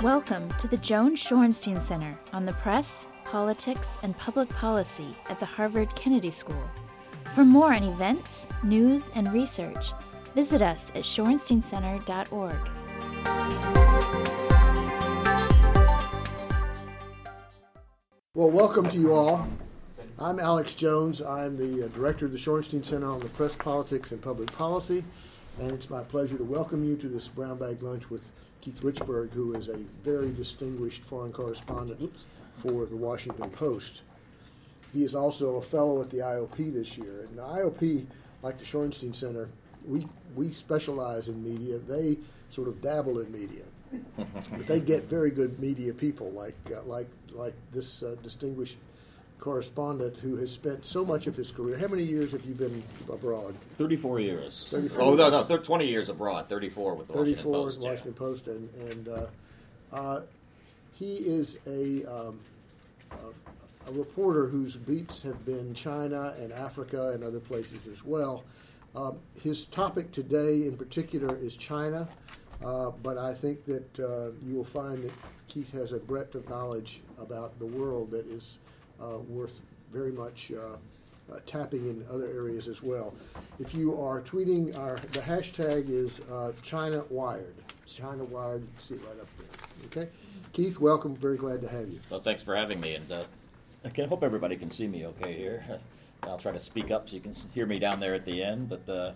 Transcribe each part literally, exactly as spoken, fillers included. Welcome to the Joan Shorenstein Center on the Press, Politics, and Public Policy at the Harvard Kennedy School. For more on events, news, and research, visit us at shorenstein center dot org. Well, welcome to you all. I'm Alex Jones. I'm the uh, director of the Shorenstein Center on the Press, Politics, and Public Policy, and it's my pleasure to welcome you to this brown bag lunch with Keith Richburg, who is a very distinguished foreign correspondent Oops. for the Washington Post. He is also a fellow at the I O P this year. And the I O P, like the Shorenstein Center, we we specialize in media. They sort of dabble in media. But they get very good media people, like uh, like like this uh, distinguished correspondent who has spent so much of his career. How many years have you been abroad? Thirty-four years. thirty-four oh no, no, th- twenty years abroad. Thirty-four with the Washington Post. Thirty-four with the Washington yeah. Post, and and uh, uh, he is a, um, a a reporter whose beats have been China and Africa and other places as well. Uh, his topic today, in particular, is China, uh, but I think that uh, you will find that Keith has a breadth of knowledge about the world that is. Uh, worth very much uh, uh, tapping in other areas as well. If you are tweeting, our the hashtag is uh, China Wired. China Wired, you can see it right up there. Okay, Keith, welcome. Very glad to have you. Well, thanks for having me, and uh, I can hope everybody can see me okay here. I'll try to speak up so you can hear me down there at the end. But uh,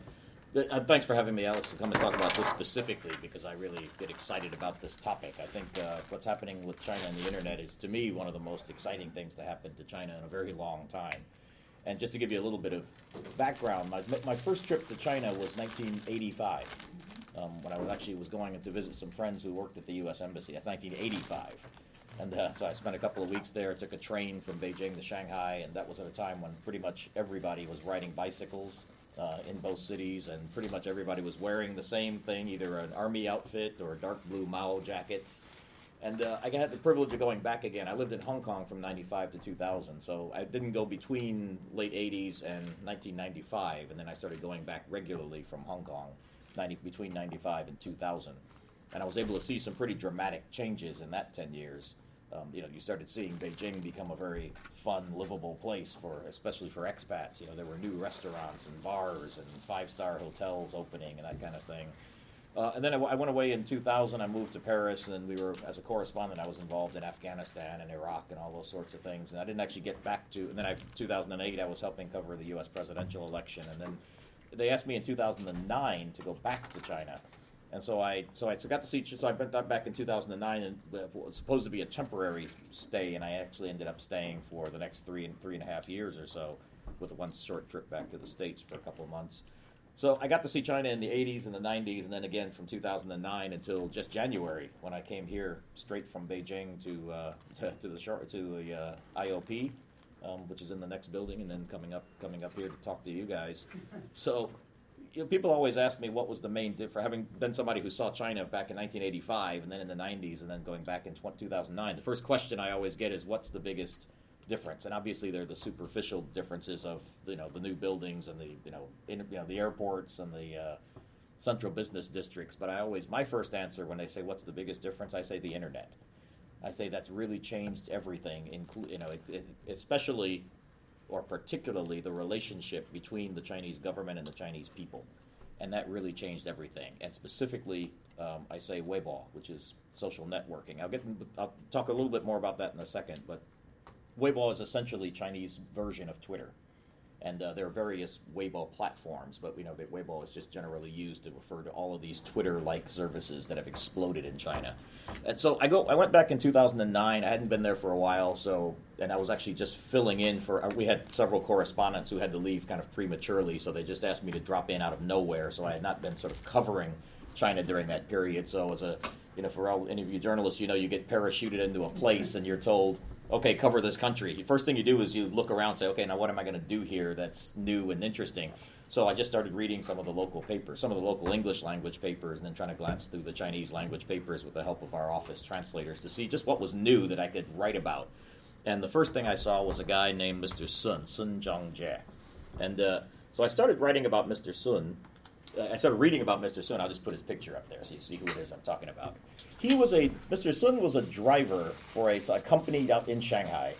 th- uh, thanks for having me, Alex, to come and talk about this specifically because I really get excited about this topic. I think uh, what's happening with China and the internet is, to me, one of the most exciting things to happen to China in a very long time. And just to give you a little bit of background, my, my first trip to China was nineteen eighty-five, um, when I was actually was going to visit some friends who worked at the U S Embassy. That's nineteen eighty-five. And uh, so I spent a couple of weeks there, took a train from Beijing to Shanghai, and that was at a time when pretty much everybody was riding bicycles uh, in both cities, and pretty much everybody was wearing the same thing, either an army outfit or dark blue Mao jackets. And uh, I had the privilege of going back again. I lived in Hong Kong from ninety-five to two thousand, so I didn't go between late eighties and nineteen ninety-five, and then I started going back regularly from Hong Kong ninety, between ninety-five and two thousand. And I was able to see some pretty dramatic changes in that ten years. Um, you know, you started seeing Beijing become a very fun, livable place for, especially for expats. You know, there were new restaurants and bars and five-star hotels opening and that kind of thing. Uh, and then I, w- I went away in two thousand. I moved to Paris, and we were, as a correspondent, I was involved in Afghanistan and Iraq and all those sorts of things. And I didn't actually get back to, and then I, two thousand eight, I was helping cover the U S presidential election. And then they asked me in two thousand nine to go back to China. And so I, so I got to see. So I went back in two thousand nine, and it was supposed to be a temporary stay, and I actually ended up staying for the next three and three and a half years or so, with one short trip back to the States for a couple of months. So I got to see China in the eighties and the nineties, and then again from two thousand nine until just January when I came here straight from Beijing to uh, to, to the short, to the uh, I O P, um, which is in the next building, and then coming up coming up here to talk to you guys. So. You know, people always ask me what was the main difference, having been somebody who saw China back in nineteen eighty-five and then in the nineties and then going back in two thousand nine. The first question I always get is, what's the biggest difference? And obviously, they're the superficial differences of, you know, the new buildings and the, you know, in, you know the airports and the uh, central business districts. But I always, my first answer when they say, what's the biggest difference, I say the internet. I say that's really changed everything, inclu- you know, it, it, especially... or particularly the relationship between the Chinese government and the Chinese people. And that really changed everything. And specifically, um, I say Weibo, which is social networking. I'll get, I'll talk a little bit more about that in a second, but Weibo is essentially Chinese version of Twitter. And uh, there are various Weibo platforms, but we know that Weibo is just generally used to refer to all of these Twitter-like services that have exploded in China. And so I go, I went back in two thousand nine. I hadn't been there for a while, so and I was actually just filling in for. We had several correspondents who had to leave kind of prematurely, so they just asked me to drop in out of nowhere. So I had not been sort of covering China during that period. So as a, you know, for all, any of you journalists, you know, you get parachuted into a place and you're told, okay, cover this country. The first thing you do is you look around and say, okay, now what am I going to do here that's new and interesting? So I just started reading some of the local papers, some of the local English language papers, and then trying to glance through the Chinese language papers with the help of our office translators to see just what was new that I could write about. And the first thing I saw was a guy named Mister Sun, Sun Zhangjie. And uh, so I started writing about Mister Sun, I started reading about Mister Sun. I'll just put his picture up there so you see who it is I'm talking about. He was a, Mister Sun was a driver for a, a company out in Shanghai.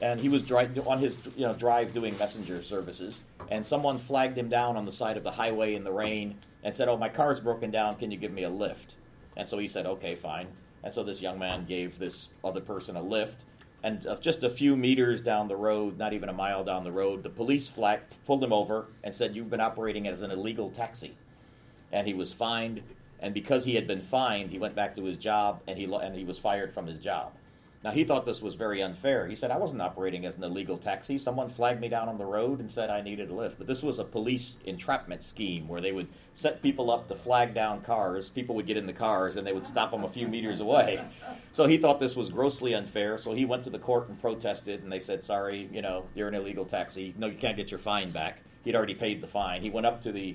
And he was dri- on his you know, drive doing messenger services. And someone flagged him down on the side of the highway in the rain and said, oh, my car's broken down. Can you give me a lift? And so he said, okay, fine. And so this young man gave this other person a lift. And just a few meters down the road, not even a mile down the road, the police flag pulled him over and said, you've been operating as an illegal taxi. And he was fined. And because he had been fined, he went back to his job, and he and he was fired from his job. Now, he thought this was very unfair. He said, I wasn't operating as an illegal taxi. Someone flagged me down on the road and said I needed a lift. But this was a police entrapment scheme where they would set people up to flag down cars. People would get in the cars, and they would stop them a few meters away. So he thought this was grossly unfair. So he went to the court and protested, and they said, sorry, you know, you're an illegal taxi. No, you can't get your fine back. He'd already paid the fine. He went up to the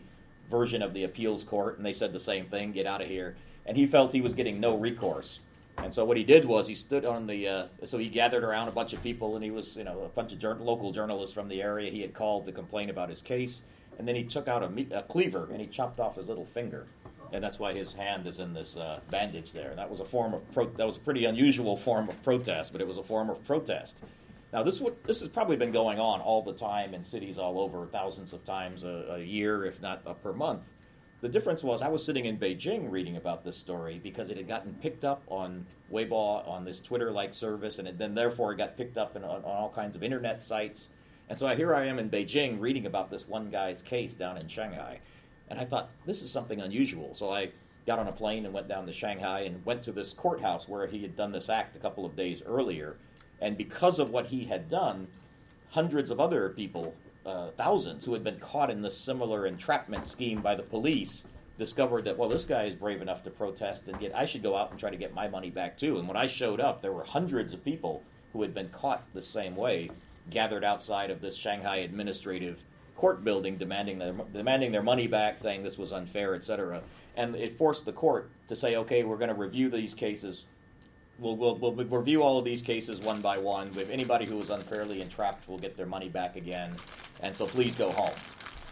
version of the appeals court, and they said the same thing, get out of here. And he felt he was getting no recourse. And so what he did was he stood on the, uh, so he gathered around a bunch of people, and he was, you know, a bunch of jur- local journalists from the area he had called to complain about his case. And then he took out a, me- a cleaver, and he chopped off his little finger. And that's why his hand is in this uh, bandage there. And that was a form of, pro- that was a pretty unusual form of protest, but it was a form of protest. Now, this would, this has probably been going on all the time in cities all over, thousands of times a, a year, if not a per month. The difference was I was sitting in Beijing reading about this story because it had gotten picked up on Weibo, on this Twitter-like service, and it then therefore it got picked up in, on, on all kinds of internet sites. And so here I am in Beijing reading about this one guy's case down in Shanghai. And I thought, this is something unusual. So I got on a plane and went down to Shanghai and went to this courthouse where he had done this act a couple of days earlier. And because of what he had done, hundreds of other people Uh, thousands who had been caught in this similar entrapment scheme by the police discovered that, well, this guy is brave enough to protest and get, I should go out and try to get my money back too. And when I showed up, there were hundreds of people who had been caught the same way, gathered outside of this Shanghai administrative court building, demanding their, demanding their money back, saying this was unfair, et cetera. And it forced the court to say, okay, we're going to review these cases. We'll, we'll, we'll review all of these cases one by one. If anybody who was unfairly entrapped will get their money back again. And so please go home.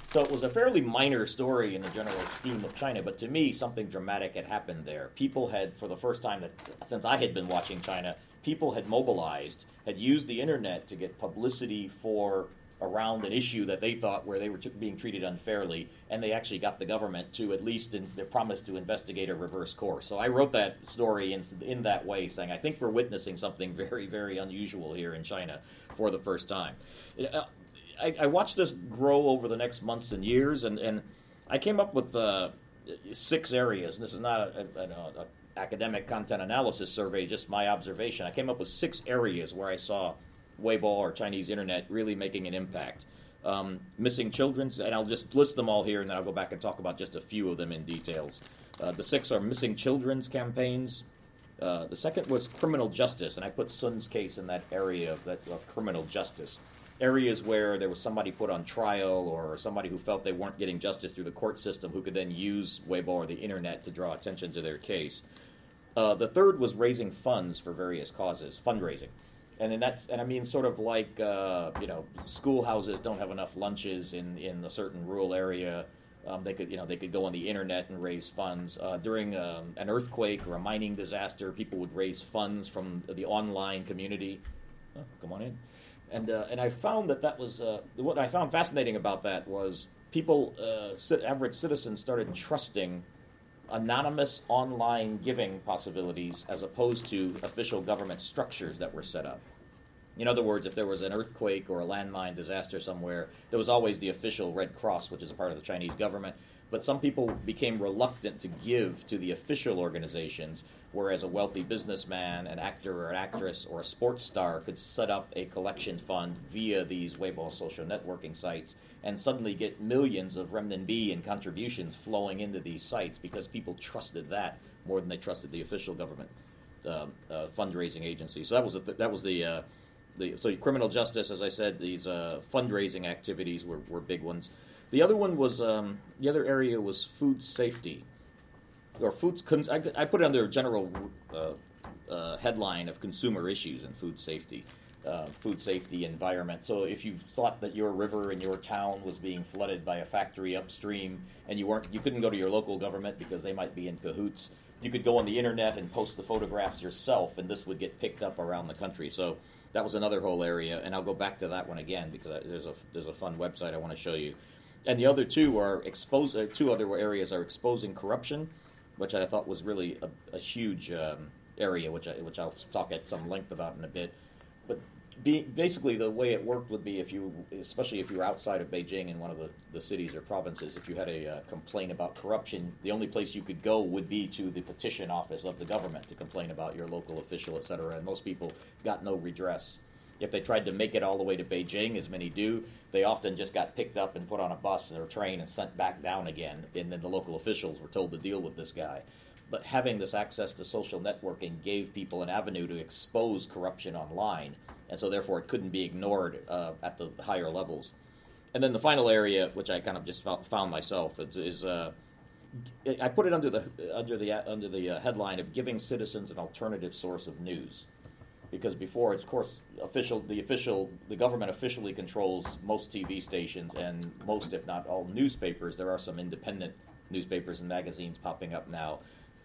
So it was a fairly minor story in the general scheme of China. But to me, something dramatic had happened there. People had, for the first time that since I had been watching China, people had mobilized, had used the internet to get publicity for around an issue that they thought where they were t- being treated unfairly, and they actually got the government to at least in, they promised to investigate a reverse course. So I wrote that story in in that way, saying I think we're witnessing something very, very unusual here in China for the first time. It, uh, I, I watched this grow over the next months and years, and, and I came up with uh, six areas, and this is not an academic content analysis survey, just my observation. I came up with six areas where I saw Weibo or Chinese internet really making an impact. Um, missing children, and I'll just list them all here, and then I'll go back and talk about just a few of them in details. Uh, the six are missing children's campaigns. Uh, the second was criminal justice, and I put Sun's case in that area of, that, of criminal justice. Areas where there was somebody put on trial or somebody who felt they weren't getting justice through the court system who could then use Weibo or the internet to draw attention to their case. Uh, the third was raising funds for various causes, fundraising. And then that's, and I mean, sort of like, uh, you know, schoolhouses don't have enough lunches in, in a certain rural area. Um, they could, you know, they could go on the internet and raise funds. Uh, during um, an earthquake or a mining disaster, people would raise funds from the online community. Oh, come on in. And uh, and I found that that was, uh, what I found fascinating about that was people, uh, average citizens started trusting anonymous online giving possibilities as opposed to official government structures that were set up. In other words, if there was an earthquake or a landmine disaster somewhere, there was always the official Red Cross, which is a part of the Chinese government. But some people became reluctant to give to the official organizations, whereas a wealthy businessman, an actor or an actress, or a sports star could set up a collection fund via these Weibo social networking sites and suddenly get millions of renminbi in contributions flowing into these sites because people trusted that more than they trusted the official government uh, uh, fundraising agency. So that was the, that was the, uh, the so criminal justice, as I said, these uh, fundraising activities were, were big ones. The other one was um, the other area was food safety, or food. Cons- I, I put it under a general uh, uh, headline of consumer issues and food safety. uh, food safety, environment. So if you thought that your river in your town was being flooded by a factory upstream and you weren't, you couldn't go to your local government because they might be in cahoots, you could go on the internet and post the photographs yourself, and this would get picked up around the country. So that was another whole area, and I'll go back to that one again because I, there's a there's a fun website I want to show you. And the other two are expose. Uh, two other areas are exposing corruption, which I thought was really a, a huge um, area, which I, which I'll talk at some length about in a bit. But be, basically, the way it worked would be if you, especially if you were outside of Beijing in one of the, the cities or provinces, if you had a uh, complaint about corruption, the only place you could go would be to the petition office of the government to complain about your local official, et cetera. And most people got no redress. If they tried to make it all the way to Beijing, as many do, they often just got picked up and put on a bus or a train and sent back down again, and then the local officials were told to deal with this guy. But having this access to social networking gave people an avenue to expose corruption online, and so therefore it couldn't be ignored uh, at the higher levels. And then the final area, which I kind of just found myself, is uh, I put it under the under the under the headline of giving citizens an alternative source of news. Because before, of course, official the official the government officially controls most T V stations and most, if not all, newspapers. There are some independent newspapers and magazines popping up now,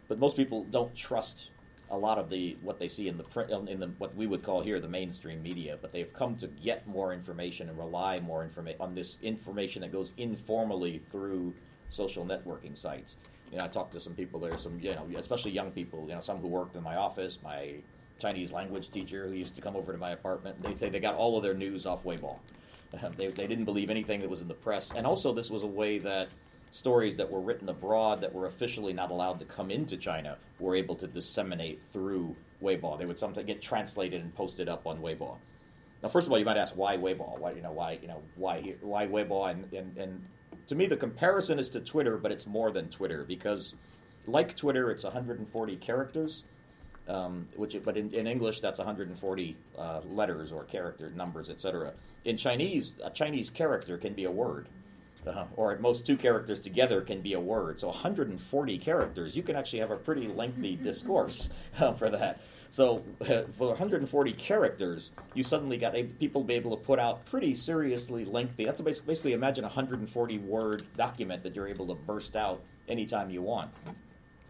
but most people don't trust a lot of the what they see in the print in the what we would call here the mainstream media. But they've come to get more information and rely more informa- on this information that goes informally through social networking sites. You know, I talked to some people there, some you know, especially young people. You know, some who worked in my office, my Chinese language teacher who used to come over to my apartment, and they'd say they got all of their news off Weibo. Uh, they, they didn't believe anything that was in the press. And also this was a way that stories that were written abroad that were officially not allowed to come into China were able to disseminate through Weibo. They would sometimes get translated and posted up on Weibo. Now, first of all, you might ask, why Weibo? Why, you know, why, you know, why, here, why Weibo? And, and, and to me, the comparison is to Twitter, but it's more than Twitter because, like Twitter, it's one hundred forty characters. Um, which, but in, in English, that's one hundred forty uh, letters or character numbers, et cetera. In Chinese, a Chinese character can be a word, uh, or at most two characters together can be a word. So one hundred forty characters, you can actually have a pretty lengthy discourse uh, for that. So uh, for one hundred forty characters, you suddenly got a, people be able to put out pretty seriously lengthy. That's basically, basically imagine a one hundred forty word document that you're able to burst out anytime you want,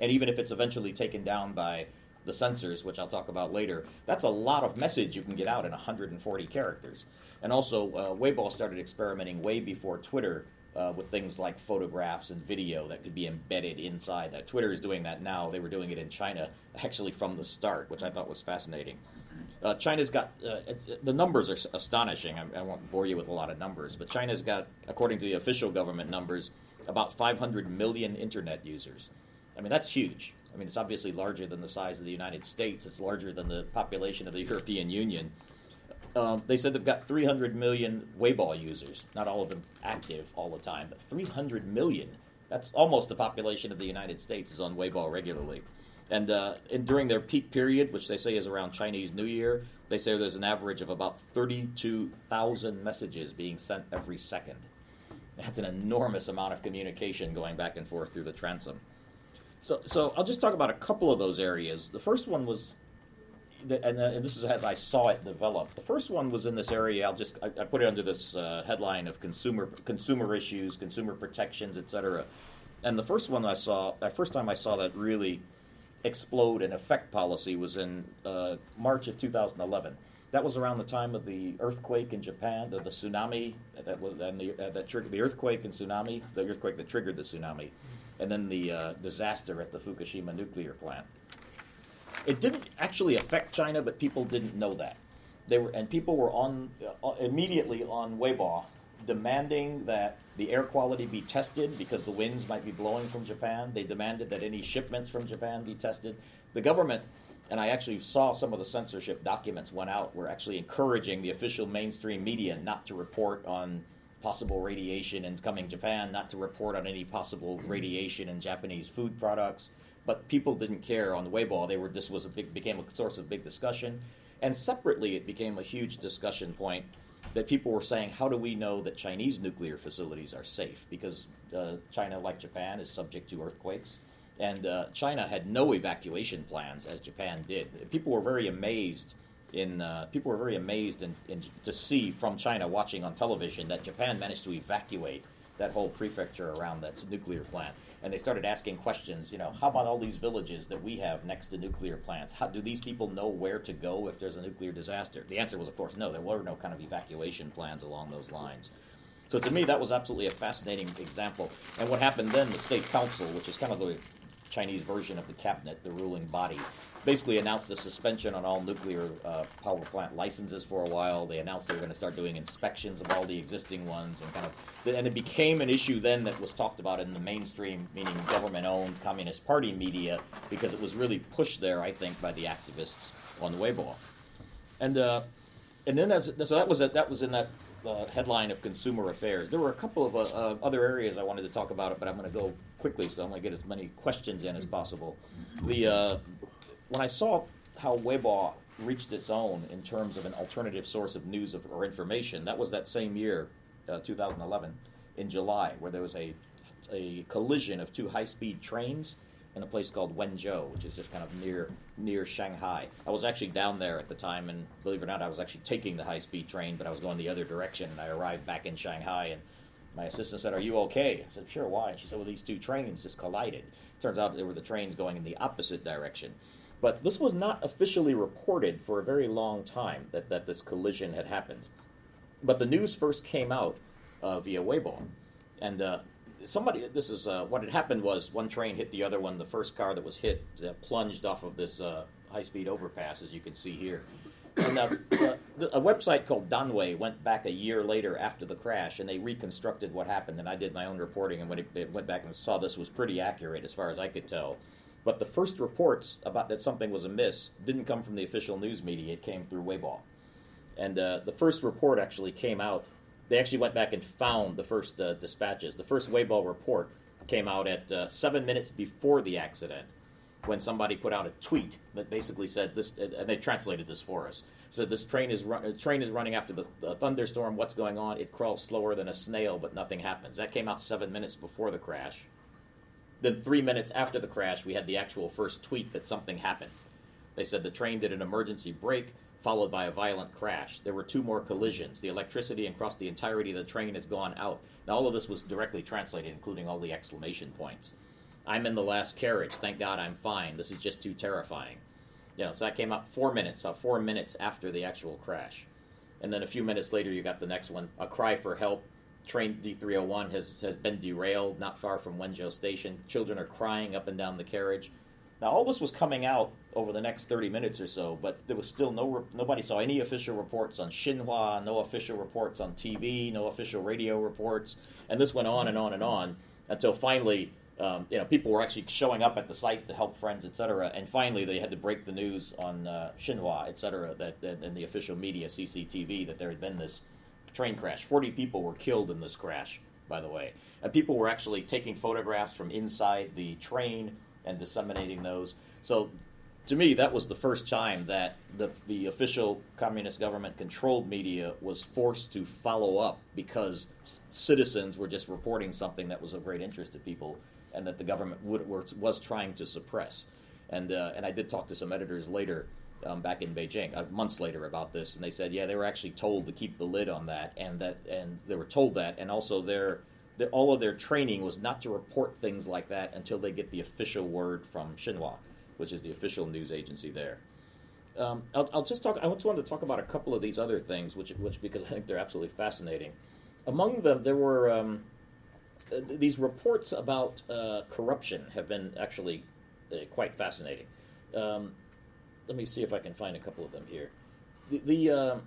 and even if it's eventually taken down by the censors, which I'll talk about later, that's a lot of message you can get out in one hundred forty characters. And also, uh, Weibo started experimenting way before Twitter uh, with things like photographs and video that could be embedded inside that. Twitter is doing that now. They were doing it in China, actually, from the start, which I thought was fascinating. Uh, China's got, uh, the numbers are astonishing. I, I won't bore you with a lot of numbers, but China's got, according to the official government numbers, about five hundred million internet users. I mean, that's huge. I mean, it's obviously larger than the size of the United States. It's larger than the population of the European Union. Uh, they said they've got three hundred million Weibo users. Not all of them active all the time, but three hundred million. That's almost the population of the United States is on Weibo regularly. And, uh, and during their peak period, which they say is around Chinese New Year, they say there's an average of about thirty-two thousand messages being sent every second. That's an enormous amount of communication going back and forth through the transom. So, so I'll just talk about a couple of those areas. The first one was, and this is as I saw it develop. The first one was in this area. I'll just I, I put it under this uh, headline of consumer consumer issues, consumer protections, et cetera. And the first one I saw, the first time I saw that really explode and affect policy was in uh, March of two thousand eleven. That was around the time of the earthquake in Japan, the, the tsunami that was, and the uh, that triggered the earthquake and tsunami, the earthquake that triggered the tsunami. And then the uh, disaster at the Fukushima nuclear plant. It didn't actually affect China, but people didn't know that. They were, and people were on uh, immediately on Weibo demanding that the air quality be tested because the winds might be blowing from Japan. They demanded that any shipments from Japan be tested. The government, and I actually saw some of the censorship documents went out, were actually encouraging the official mainstream media not to report on possible radiation incoming Japan, not to report on any possible radiation in Japanese food products. But people didn't care on the Weibo. They were, this was a big, became a source of big discussion. And separately, it became a huge discussion point that people were saying, how do we know that Chinese nuclear facilities are safe? Because uh, China, like Japan, is subject to earthquakes. And uh, China had no evacuation plans, as Japan did. People were very amazed in uh, people were very amazed in, in, to see from China watching on television that Japan managed to evacuate that whole prefecture around that nuclear plant. And they started asking questions, you know, how about all these villages that we have next to nuclear plants? How do these people know where to go if there's a nuclear disaster? The answer was, of course, no. There were no kind of evacuation plans along those lines. So to me, that was absolutely a fascinating example. And what happened then, the State Council, which is kind of the Chinese version of the cabinet, the ruling body, basically announced a suspension on all nuclear uh, power plant licenses for a while. They announced they were going to start doing inspections of all the existing ones, and kind of, and it became an issue then that was talked about in the mainstream, meaning government-owned Communist Party media, because it was really pushed there, I think, by the activists on Weibo. And uh, and then as so that was a, that was in that uh, headline of consumer affairs. There were a couple of uh, uh, other areas I wanted to talk about it, but I'm going to go quickly, so I'm going to get as many questions in as possible. The uh, When I saw how Weibo reached its own in terms of an alternative source of news of, or information, that was that same year, uh, two thousand eleven, in July, where there was a a collision of two high-speed trains in a place called Wenzhou, which is just kind of near near Shanghai. I was actually down there at the time, and believe it or not, I was actually taking the high-speed train, but I was going the other direction, and I arrived back in Shanghai, and my assistant said, "Are you okay?" I said, "Sure, why?" And she said, "Well, these two trains just collided." Turns out there were the trains going in the opposite direction. But this was not officially reported for a very long time that, that this collision had happened. But the news first came out uh, via Weibo. And uh, somebody, this is, uh, what had happened was one train hit the other one. The first car that was hit uh, plunged off of this uh, high-speed overpass, as you can see here. And uh, uh, a website called Danwei went back a year later after the crash, and they reconstructed what happened. And I did my own reporting, and when it, it went back and saw this was pretty accurate as far as I could tell. But the first reports about that something was amiss didn't come from the official news media. It came through Weibo. And uh, the first report actually came out. They actually went back and found the first uh, dispatches. The first Weibo report came out at uh, seven minutes before the accident when somebody put out a tweet that basically said this, and they translated this for us. So this train is run, train is running after the, the thunderstorm. What's going on? It crawls slower than a snail, but nothing happens. That came out seven minutes before the crash. Then three minutes after the crash, we had the actual first tweet that something happened. They said the train did an emergency brake, followed by a violent crash. There were two more collisions. The electricity across the entirety of the train has gone out. Now, all of this was directly translated, including all the exclamation points. I'm in the last carriage. Thank God I'm fine. This is just too terrifying. You know, so that came out four minutes, uh, four minutes after the actual crash. And then a few minutes later, you got the next one, a cry for help. Train D three oh one has, has been derailed not far from Wenzhou Station. Children are crying up and down the carriage. Now, all this was coming out over the next thirty minutes or so, but there was still no nobody saw any official reports on Xinhua, no official reports on T V, no official radio reports. And this went on and on and on until finally, um, you know, people were actually showing up at the site to help friends, et cetera. And finally, they had to break the news on uh, Xinhua, et cetera, that, that, and the official media, C C T V, that there had been this train crash. forty people were killed in this crash, by the way. And people were actually taking photographs from inside the train and disseminating those. So to me, that was the first time that the, the official communist government-controlled media was forced to follow up because c- citizens were just reporting something that was of great interest to people and that the government would, were, was trying to suppress. And, uh, and I did talk to some editors later Um, back in Beijing, uh, months later about this, and they said, yeah, they were actually told to keep the lid on that, and that, and they were told that, and also their, their all of their training was not to report things like that until they get the official word from Xinhua, which is the official news agency there. Um, I'll, I'll just talk. I just wanted to talk about a couple of these other things, which, which because I think they're absolutely fascinating. Among them, there were um, these reports about uh, corruption have been actually uh, quite fascinating. Um, Let me see if I can find a couple of them here. The the, uh,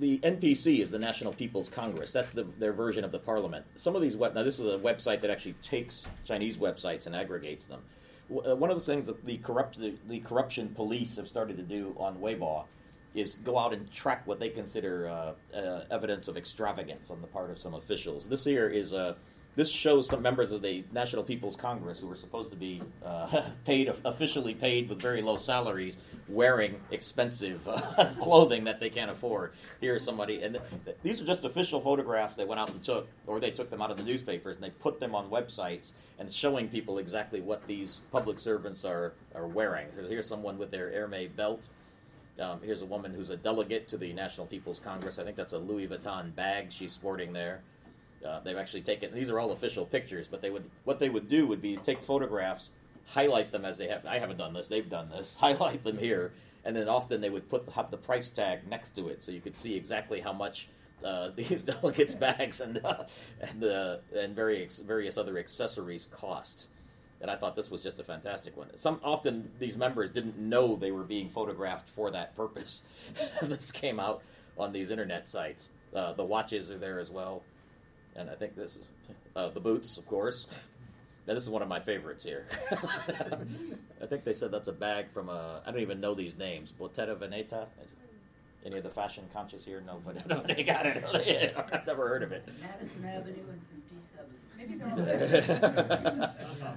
the N P C is the National People's Congress. That's the, their version of the parliament. Some of these web now this is a website that actually takes Chinese websites and aggregates them. W- uh, one of the things that the corrupt the, the corruption police have started to do on Weibo is go out and track what they consider uh, uh, evidence of extravagance on the part of some officials. This here is a. Uh, This shows some members of the National People's Congress who were supposed to be uh, paid, officially paid with very low salaries, wearing expensive uh, clothing that they can't afford. Here's somebody, and th- th- these are just official photographs they went out and took, or they took them out of the newspapers and they put them on websites and showing people exactly what these public servants are, are wearing. Here's someone with their Hermes belt. Um, here's a woman who's a delegate to the National People's Congress. I think that's a Louis Vuitton bag she's sporting there. Uh, they've actually taken, these are all official pictures, but they would, what they would do would be take photographs, highlight them as they have, I haven't done this, they've done this, highlight them here, and then often they would put the, the price tag next to it so you could see exactly how much uh, these delegates' bags and uh, and, uh, and various, various other accessories cost. And I thought this was just a fantastic one. Some often these members didn't know they were being photographed for that purpose. This came out on these internet sites. Uh, the watches are there as well, and I think this is uh, the boots, of course. Now this is one of my favorites here. I think they said that's a bag from a. I don't even know these names. Bottega Veneta. Any of the fashion conscious here? No, but no, they got it. I've never heard of it. Madison Avenue and fifty-seven. Maybe they're all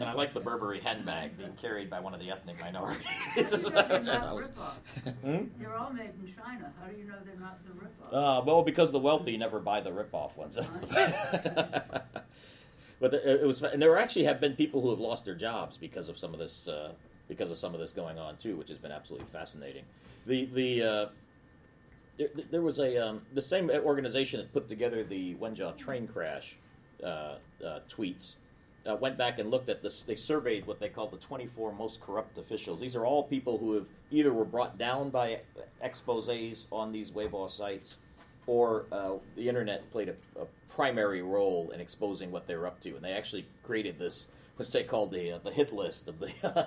And I like the Burberry handbag being carried by one of the ethnic minorities. hmm? They're all made in China. How do you know they're not the rip-off? Uh, well, because the wealthy never buy the rip-off ones. But the, it was, and there actually have been people who have lost their jobs because of some of this, uh, because of some of this going on too, which has been absolutely fascinating. The the uh, there, there was a um, the same organization that put together the Wenzhou train crash uh, uh, tweets. Uh, went back and looked at this. They surveyed what they call the twenty-four most corrupt officials. These are all people who have either were brought down by exposés on these Weibo sites, or uh, the internet played a, a primary role in exposing what they were up to. And they actually created this, which they called the uh, the hit list of the uh,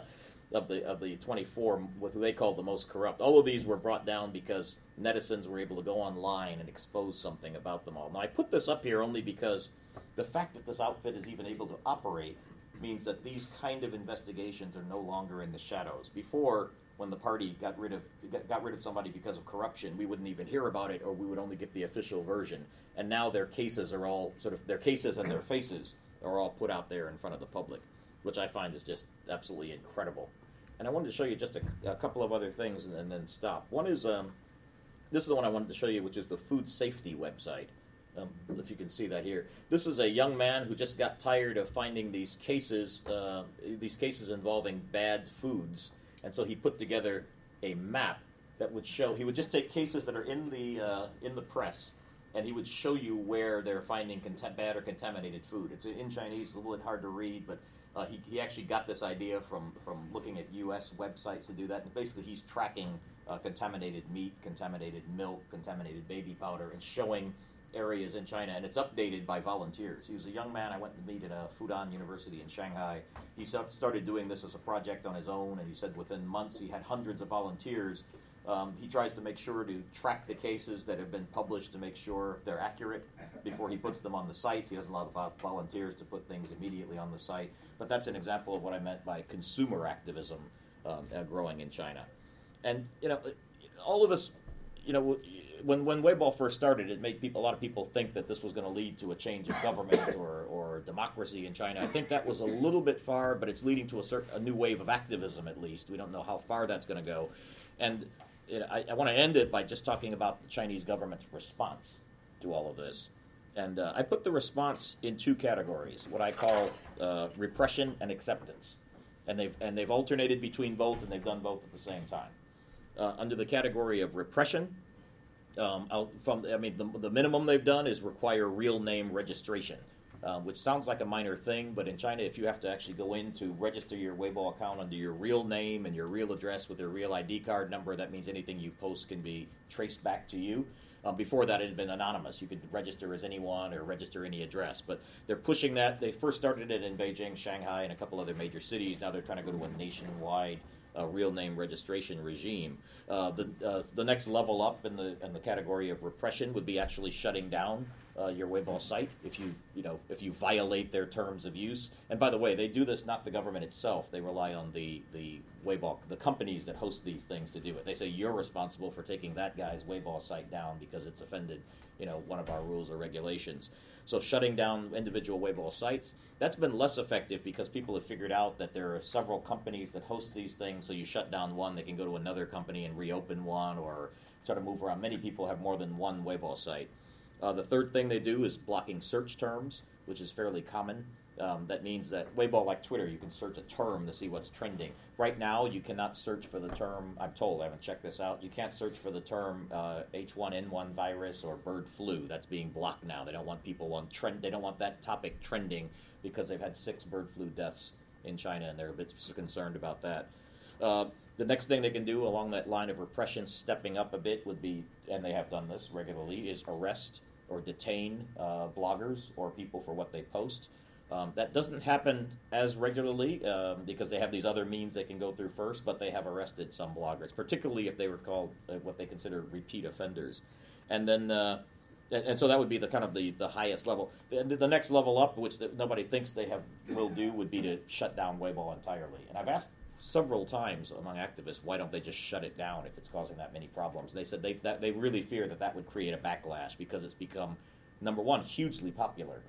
of the of the twenty-four, with who they called the most corrupt. All of these were brought down because netizens were able to go online and expose something about them all. Now I put this up here only because the fact that this outfit is even able to operate means that these kind of investigations are no longer in the shadows. Before, when the party got rid of got rid of somebody because of corruption, we wouldn't even hear about it, or we would only get the official version. And now their cases are all sort of their cases and their faces are all put out there in front of the public, which I find is just absolutely incredible. And I wanted to show you just a, a couple of other things and, and then stop. One is um, this is the one I wanted to show you, which is the food safety website. Um, if you can see that here, this is a young man who just got tired of finding these cases, uh, these cases involving bad foods, and so he put together a map that would show. He would just take cases that are in the uh, in the press, and he would show you where they're finding cont- bad or contaminated food. It's in Chinese, it's a little bit hard to read, but uh, he he actually got this idea from from looking at U S websites to do that. And basically, he's tracking uh, contaminated meat, contaminated milk, contaminated baby powder, and showing areas in China, and it's updated by volunteers. He was a young man I went to meet at a Fudan University in Shanghai. He started doing this as a project on his own, and he said within months he had hundreds of volunteers. Um, he tries to make sure to track the cases that have been published to make sure they're accurate before he puts them on the sites. He doesn't allow the volunteers to put things immediately on the site. But that's an example of what I meant by consumer activism um, uh, growing in China. And, you know, all of this, you know, When when Weibo first started, it made people, a lot of people think that this was going to lead to a change of government or, or democracy in China. I think that was a little bit far, but it's leading to a, certain, a new wave of activism, at least. We don't know how far that's going to go. And you know, I, I want to end it by just talking about the Chinese government's response to all of this. And uh, I put the response in two categories, what I call uh, repression and acceptance. And they've, and they've alternated between both, and they've done both at the same time. Uh, under the category of repression, Um, I'll, from I mean, the, the minimum they've done is require real name registration, uh, which sounds like a minor thing, but in China, if you have to actually go in to register your Weibo account under your real name and your real address with your real I D card number, that means anything you post can be traced back to you. Um, before that, it had been anonymous. You could register as anyone or register any address, but they're pushing that. They first started it in Beijing, Shanghai, and a couple other major cities. Now they're trying to go to a nationwide Uh, real name registration regime. Uh, the uh, the next level up in the in the category of repression would be actually shutting down uh, your Weibo site if you you know if you violate their terms of use. And by the way, they do this not the government itself. They rely on the the Weibo the companies that host these things to do it. They say you're responsible for taking that guy's Weibo site down because it's offended you know one of our rules or regulations. So shutting down individual Weibo sites, that's been less effective because people have figured out that there are several companies that host these things, so you shut down one, they can go to another company and reopen one or try to move around. Many people have more than one Weibo site. Uh, the third thing they do is blocking search terms. which is fairly common. Um, that means that Weibo, like Twitter, you can search a term to see what's trending. Right now, you cannot search for the term, I'm told, I haven't checked this out, you can't search for the term uh, H one N one virus or bird flu. That's being blocked now. They don't want people on trend, they don't want that topic trending because they've had six bird flu deaths in China and they're a bit concerned about that. Uh, the next thing they can do along that line of repression, stepping up a bit, would be, and they have done this regularly, is arrest or detain uh, bloggers or people for what they post. Um, that doesn't happen as regularly um, because they have these other means they can go through first, but they have arrested some bloggers, particularly if they were called uh, what they consider repeat offenders. And then, uh, and, and so that would be the kind of the, the highest level. The, the next level up, which the, nobody thinks they have will do, would be to shut down Weibo entirely. And I've asked several times among activists, why don't they just shut it down if it's causing that many problems? They said they that, they really fear that that would create a backlash because it's become, number one, hugely popular.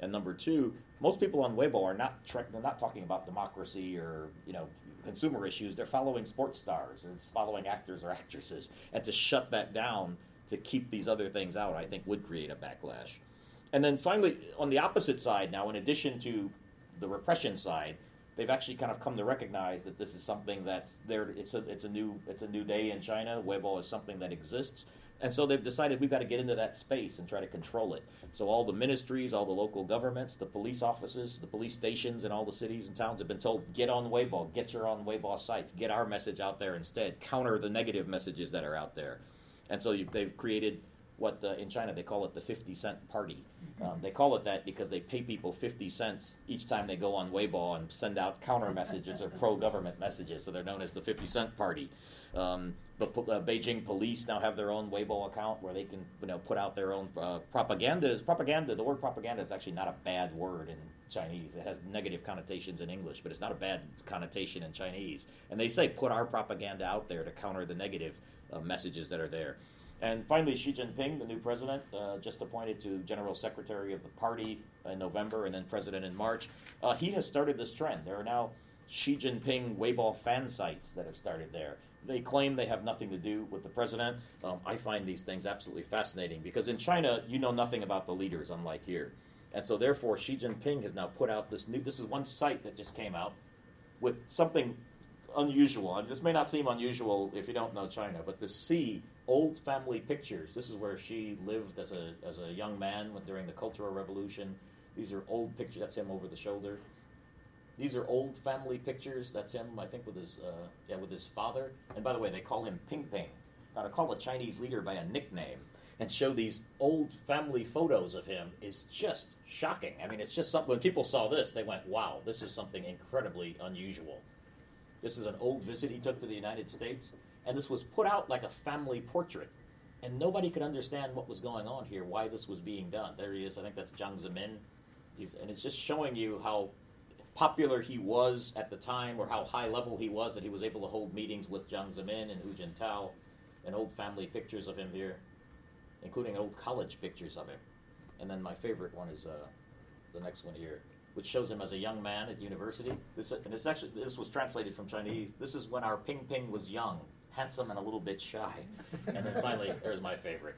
And number two, most people on Weibo are not tra- they're not talking about democracy or, you know, consumer issues. They're following sports stars and following actors or actresses. And to shut that down to keep these other things out, I think, would create a backlash. And then finally, on the opposite side now, in addition to the repression side, they've actually kind of come to recognize that this is something that's there. It's a it's a new it's a new day in China. Weibo is something that exists. And so they've decided we've got to get into that space and try to control it. So all the ministries, all the local governments, the police offices, the police stations in all the cities and towns have been told, get on Weibo, get your own Weibo sites, get our message out there instead, counter the negative messages that are out there. And so you, they've created what uh, in China they call it the fifty cent party. Um, they call it that because they pay people fifty cents each time they go on Weibo and send out counter messages or pro-government messages. So they're known as the fifty cent party. Um, the uh, Beijing police now have their own Weibo account where they can, you know, put out their own uh, propaganda. Is propaganda. The word propaganda is actually not a bad word in Chinese. It has negative connotations in English, but it's not a bad connotation in Chinese. And they say put our propaganda out there to counter the negative uh, messages that are there. And finally, Xi Jinping, the new president, uh, just appointed to general secretary of the party in November and then president in March. Uh, he has started this trend. There are now Xi Jinping Weibo fan sites that have started there. They claim they have nothing to do with the president. Um, I find these things absolutely fascinating because in China, you know nothing about the leaders, unlike here. And so therefore, Xi Jinping has now put out this new, this is one site that just came out with something unusual. And this may not seem unusual if you don't know China, but to see old family pictures. This is where Xi lived as a as a young man during the Cultural Revolution. These are old pictures. That's him over the shoulder. These are old family pictures. That's him, I think, with his uh, yeah, with his father. And by the way, they call him Ping Ping. Now, to call a Chinese leader by a nickname and show these old family photos of him is just shocking. I mean, it's just something. When people saw this, they went, "Wow, this is something incredibly unusual." This is an old visit he took to the United States. And this was put out like a family portrait. And nobody could understand what was going on here, why this was being done. There he is. I think that's Jiang Zemin. He's, and it's just showing you how popular he was at the time or how high level he was that he was able to hold meetings with Jiang Zemin and Hu Jintao and old family pictures of him here, including old college pictures of him. And then my favorite one is uh, the next one here, which shows him as a young man at university. This, and it's actually, this was translated from Chinese. This is when our Ping Ping was young. Handsome and a little bit shy. And then finally, there's my favorite.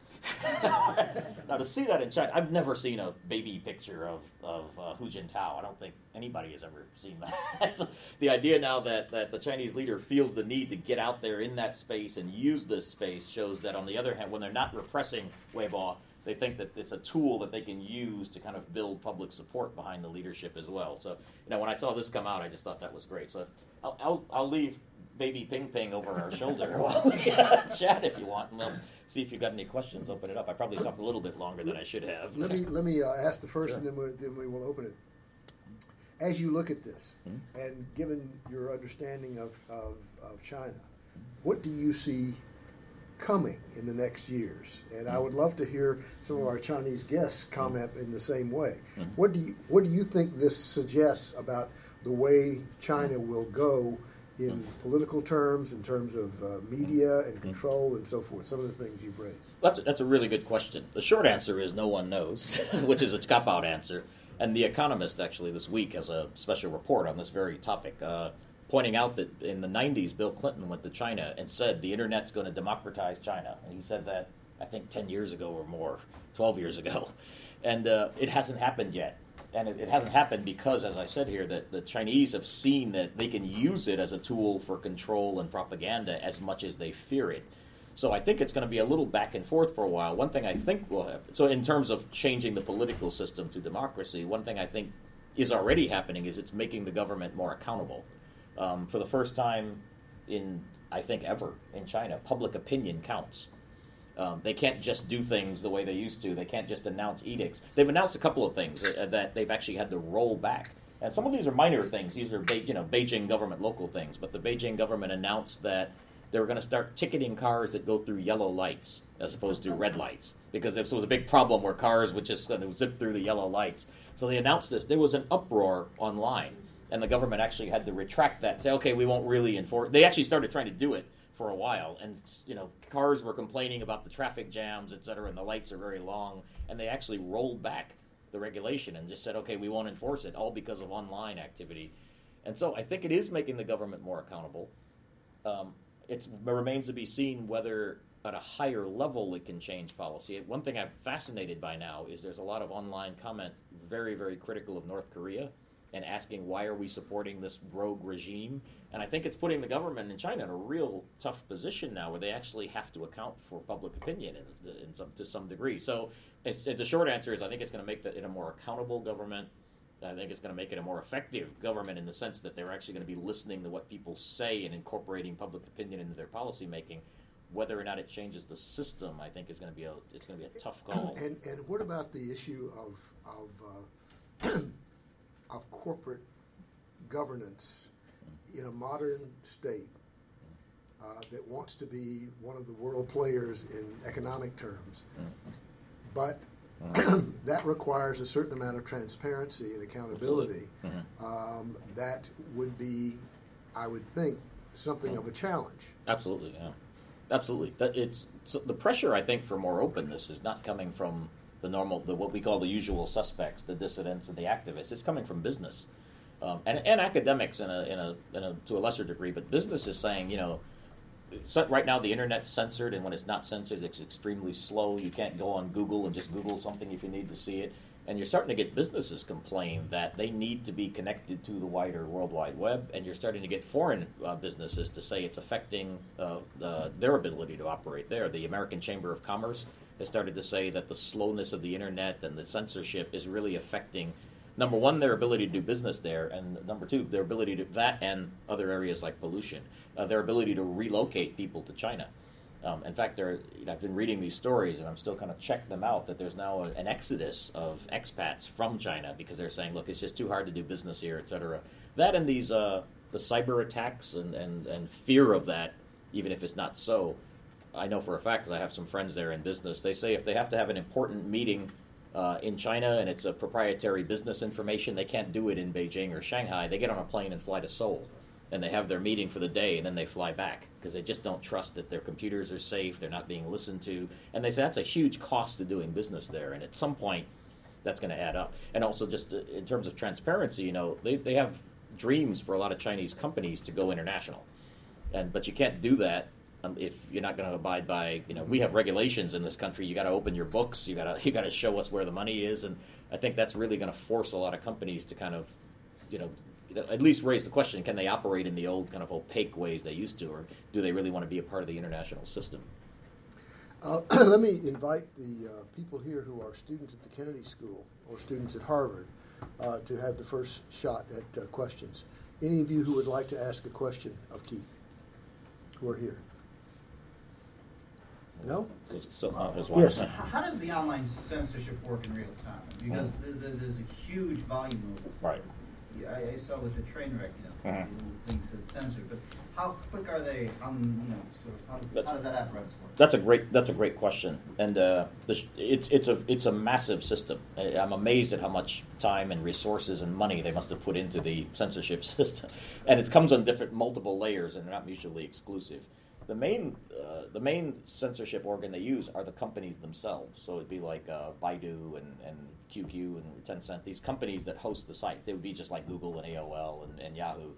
Now, to see that in China, I've never seen a baby picture of, of uh, Hu Jintao. I don't think anybody has ever seen that. So the idea now that, that the Chinese leader feels the need to get out there in that space and use this space shows that, on the other hand, when they're not repressing Weibo, they think that it's a tool that they can use to kind of build public support behind the leadership as well. So, you know, when I saw this come out, I just thought that was great. So I'll, I'll, I'll leave Baby Ping Ping over our shoulder while we uh, chat if you want, and we'll see if you've got any questions. Open it up. I probably talked a little bit longer than I should have. Let me let me uh, ask the first, sure. and then we then we will open it. As you look at this, mm-hmm. and given your understanding of, of of China, what do you see coming in the next years? And I would love to hear some of our Chinese guests comment in the same way. Mm-hmm. What do you what do you think this suggests about the way China will go? In mm-hmm. political terms, in terms of uh, media and control mm-hmm. and so forth, some of the things you've raised? That's a, that's a really good question. The short answer is no one knows, which is a cop-out answer. And The Economist, actually, this week has a special report on this very topic, uh, pointing out that in the nineties, Bill Clinton went to China and said the Internet's going to democratize China. And he said that, I think, ten years ago or more, twelve years ago. And uh, it hasn't happened yet. and it, it hasn't happened because, as I said here, that the Chinese have seen that they can use it as a tool for control and propaganda as much as they fear it. So I think it's going to be a little back and forth for a while. One thing I think will happen, so in terms of changing the political system to democracy, one thing I think is already happening is it's making the government more accountable. Um, for the first time in, I think, ever in China, public opinion counts. Um, they can't just do things the way they used to. They can't just announce edicts. They've announced a couple of things that, that they've actually had to roll back. And some of these are minor things. These are, Be- you know, Beijing government local things. But the Beijing government announced that they were going to start ticketing cars that go through yellow lights as opposed to red lights, because this was a big problem where cars would just zip through the yellow lights. So they announced this. There was an uproar online, and the government actually had to retract that and say, okay, we won't really enforce. They actually started trying to do it for a while, and you know, cars were complaining about the traffic jams, et cetera, and the lights are very long, and they actually rolled back the regulation and just said, okay, we won't enforce it, all because of online activity. And so I think it is making the government more accountable. Um, It's, it remains to be seen whether at a higher level it can change policy. One thing I'm fascinated by now is there's a lot of online comment very, very critical of North Korea and asking why are we supporting this rogue regime. And I think it's putting the government in China in a real tough position now where they actually have to account for public opinion in, in some, to some degree. So it's, it's, the short answer is I think it's going to make the, it a more accountable government. I think it's going to make it a more effective government in the sense that they're actually going to be listening to what people say and incorporating public opinion into their policy making. Whether or not it changes the system, I think is going to be a it's going to be a tough call. And and what about the issue of of uh, of corporate governance in a modern state uh, that wants to be one of the world players in economic terms, but that requires a certain amount of transparency and accountability. Mm-hmm. Um, that would be, I would think, something of a challenge. Absolutely, yeah. Absolutely. That it's, it's the pressure, I think, for more openness is not coming from the normal, the, what we call the usual suspects, the dissidents and the activists. It's coming from business um, and, and academics in a, in a, in a, to a lesser degree. But business is saying, you know, So right now the internet's censored, and when it's not censored, it's extremely slow. You can't go on Google and just Google something if you need to see it. And you're starting to get businesses complain that they need to be connected to the wider World Wide Web, and you're starting to get foreign uh, businesses to say it's affecting uh, the, their ability to operate there. The American Chamber of Commerce has started to say that the slowness of the internet and the censorship is really affecting, number one, their ability to do business there, and number two, their ability to that and other areas like pollution, uh, their ability to relocate people to China. Um, in fact, there, you know, I've been reading these stories, and I'm still kind of checking them out, that there's now a, an exodus of expats from China because they're saying, look, it's just too hard to do business here, et cetera. That and these uh, the cyber attacks and, and, and fear of that, even if it's not so. I know for a fact, because I have some friends there in business, they say if they have to have an important meeting Uh, in China, and it's a proprietary business information, they can't do it in Beijing or Shanghai. They get on a plane and fly to Seoul, and they have their meeting for the day, and then they fly back because they just don't trust that their computers are safe, they're not being listened to. And they say that's a huge cost to doing business there, and at some point, that's going to add up. And also just in terms of transparency, you know, they, they have dreams for a lot of Chinese companies to go international, and but you can't do that if you're not going to abide by, you know, we have regulations in this country. You got to open your books. You got to you got to show us where the money is, and I think that's really going to force a lot of companies to kind of, you know, at least raise the question: can they operate in the old kind of opaque ways they used to, or do they really want to be a part of the international system? Uh, let me invite the uh, people here who are students at the Kennedy School or students at Harvard uh, to have the first shot at uh, questions. Any of you who would like to ask a question of Keith, who are here? No? So, uh, yes. How does the online censorship work in real time? Because mm. th- th- there's a huge volume of it. Right. I, I saw with the train wreck, you know, mm-hmm. things that's censored. But how quick are they? Um, you know, sort of how does, that's, how does that apparatus work? That's a great. That's a great question, and uh, it's it's a it's a massive system. I'm amazed at how much time and resources and money they must have put into the censorship system, and it comes on different multiple layers, and they're not mutually exclusive. The main uh, the main censorship organ they use are the companies themselves. So it'd be like uh, Baidu and, and Q Q and Tencent, these companies that host the sites. They would be just like Google and A O L and, and Yahoo.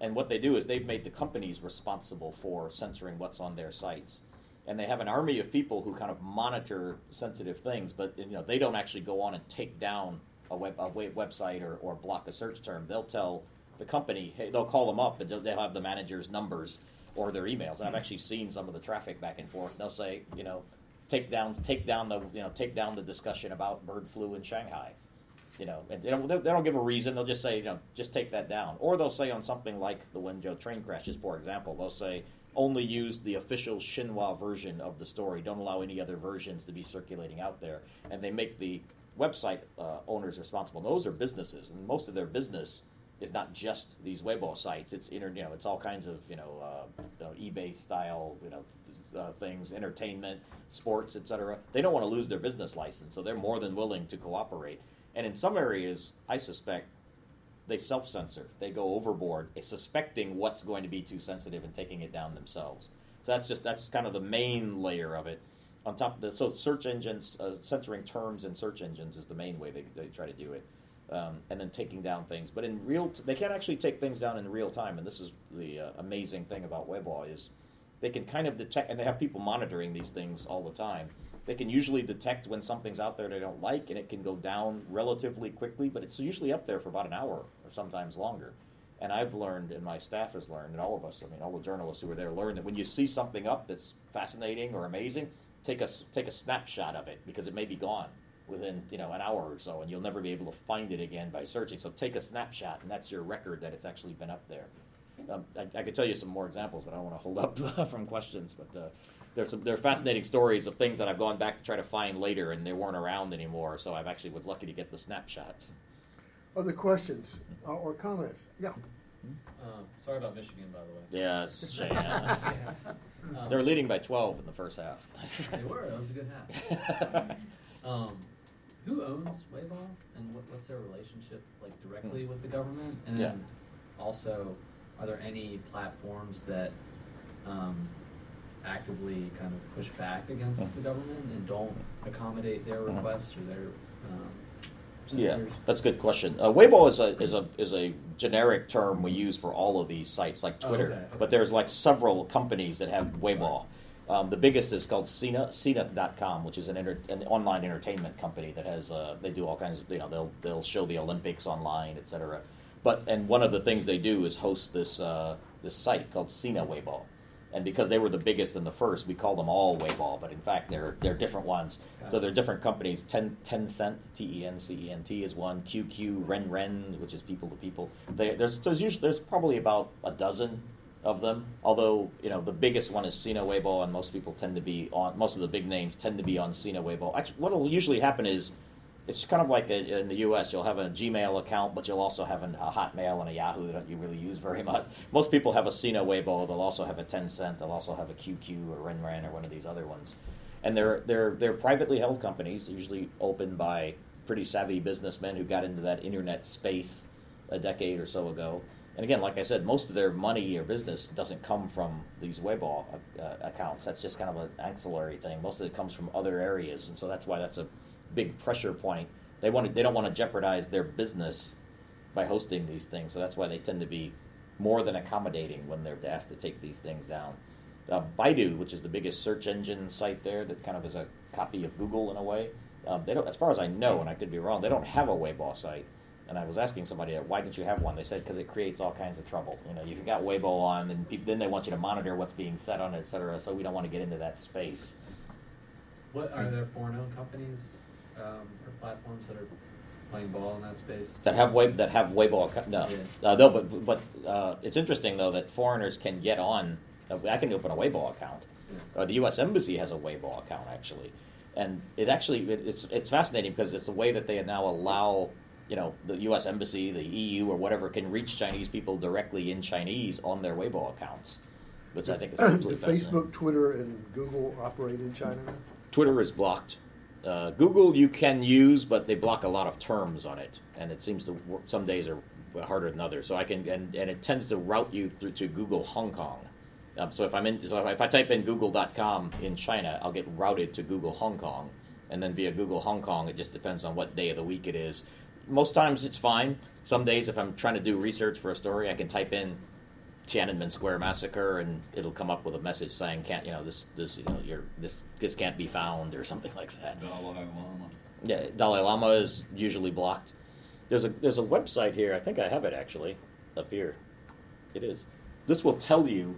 And what they do is they've made the companies responsible for censoring what's on their sites. And they have an army of people who kind of monitor sensitive things, but you know they don't actually go on and take down a web a website or, or block a search term, they'll tell the company, hey, they'll call them up and they'll have the manager's numbers or their emails. And I've actually seen some of the traffic back and forth. They'll say, you know, take down take down the you know take down the discussion about bird flu in Shanghai. You know, and they don't, they don't give a reason. They'll just say, you know, just take that down. Or they'll say on something like the Wenzhou train crashes, for example, they'll say, only use the official Xinhua version of the story. Don't allow any other versions to be circulating out there. And they make the website uh, owners responsible. And those are businesses, and most of their business is not just these Weibo sites. It's inter, you know, it's all kinds of you know, uh, uh, eBay style, you know. Uh, things, entertainment, sports, et cetera. They don't want to lose their business license, so they're more than willing to cooperate. And in some areas, I suspect they self-censor. They go overboard, suspecting what's going to be too sensitive and taking it down themselves. So that's just that's kind of the main layer of it. On top of the so search engines, uh, censoring terms in search engines is the main way they they try to do it, um, and then taking down things. But in real, t- they can't actually take things down in real time. And this is the uh, amazing thing about Weibo is. They can kind of detect, and they have people monitoring these things all the time. They can usually detect when something's out there they don't like, and it can go down relatively quickly, but it's usually up there for about an hour or sometimes longer. And I've learned, and my staff has learned, and all of us, I mean, all the journalists who were there learned that when you see something up that's fascinating or amazing, take a, take a snapshot of it, because it may be gone within, you know, an hour or so, and you'll never be able to find it again by searching. So take a snapshot, and that's your record that it's actually been up there. Um, I, I could tell you some more examples, but I don't want to hold up from questions. But uh, there's some there are fascinating stories of things that I've gone back to try to find later, and they weren't around anymore. So I've actually was lucky to get the snapshots. Other questions uh, or comments? Yeah. Um, sorry about Michigan, by the way. Yeah, it's a shame. yeah. um, they were leading by twelve in the first half. They were. That was a good half. um, who owns Weibo, and what, what's their relationship, like directly with the government, and then yeah. also. Are there any platforms that um, actively kind of push back against the government and don't accommodate their requests or their um, censors? Yeah, that's a good question. Uh, Weibo is a is a is a generic term we use for all of these sites, like Twitter. Oh, okay, okay. But there's like several companies that have Weibo. Um, the biggest is called Sina, Sina dot com, which is an, inter, an online entertainment company that has uh, they do all kinds of you know they'll they'll show the Olympics online, et cetera. But and one of the things they do is host this uh, this site called Sina Weibo, and because they were the biggest and the first, we call them all Weibo. But in fact, they're they're different ones. Okay. So they're different companies. Ten Tencent, T E N C E N T is one. Q Q, Renren, which is people to people. They, there's there's usually, there's probably about a dozen of them. Although you know the biggest one is Sina Weibo, and most people tend to be on most of the big names tend to be on Sina Weibo. Actually, what will usually happen is. It's kind of like a, in the U S, you'll have a Gmail account, but you'll also have a Hotmail and a Yahoo that you really use very much. Most people have a Sina Weibo. They'll also have a Tencent. They'll also have a Q Q or Renren or one of these other ones. And they're they're they're privately held companies, usually opened by pretty savvy businessmen who got into that internet space a decade or so ago. And again, like I said, most of their money or business doesn't come from these Weibo uh, accounts. That's just kind of an ancillary thing. Most of it comes from other areas, and so that's why that's a big pressure point. They want to, they don't want to jeopardize their business by hosting these things, so that's why they tend to be more than accommodating when they're asked to take these things down. Uh, Baidu, which is the biggest search engine site there, that kind of is a copy of Google in a way. Um, they don't, as far as I know, and I could be wrong, they don't have a Weibo site. And I was asking somebody, why don't you have one? They said because it creates all kinds of trouble. You know, you've got Weibo on, and people, then they want you to monitor what's being said on it, et cetera. So we don't want to get into that space. What are there foreign-owned companies? Um, or platforms that are playing ball in that space that have Weibo, that have Weibo. No, yeah. uh, no, but but uh, it's interesting though that foreigners can get on. Uh, I can open a Weibo account. Yeah. Uh, the U S Embassy has a Weibo account actually, and it actually it, it's it's fascinating because it's the way that they now allow you know the U S Embassy, the E U, or whatever can reach Chinese people directly in Chinese on their Weibo accounts, which I think is absolutely fascinating. Do Facebook, Twitter, and Google operate in China now? Twitter is blocked. Uh, Google you can use, but they block a lot of terms on it, and it seems to work, some days are harder than others. So I can and, and it tends to route you through to Google Hong Kong. Um, so if I'm in, so if I type in google dot com in China, I'll get routed to Google Hong Kong, and then via Google Hong Kong, it just depends on what day of the week it is. Most times it's fine. Some days, if I'm trying to do research for a story, I can type in Tiananmen Square massacre, and it'll come up with a message saying, "Can't you know this? This you know your this this can't be found," or something like that. Dalai Lama. Yeah, Dalai Lama is usually blocked. There's a there's a website here. I think I have it actually up here. It is. This will tell you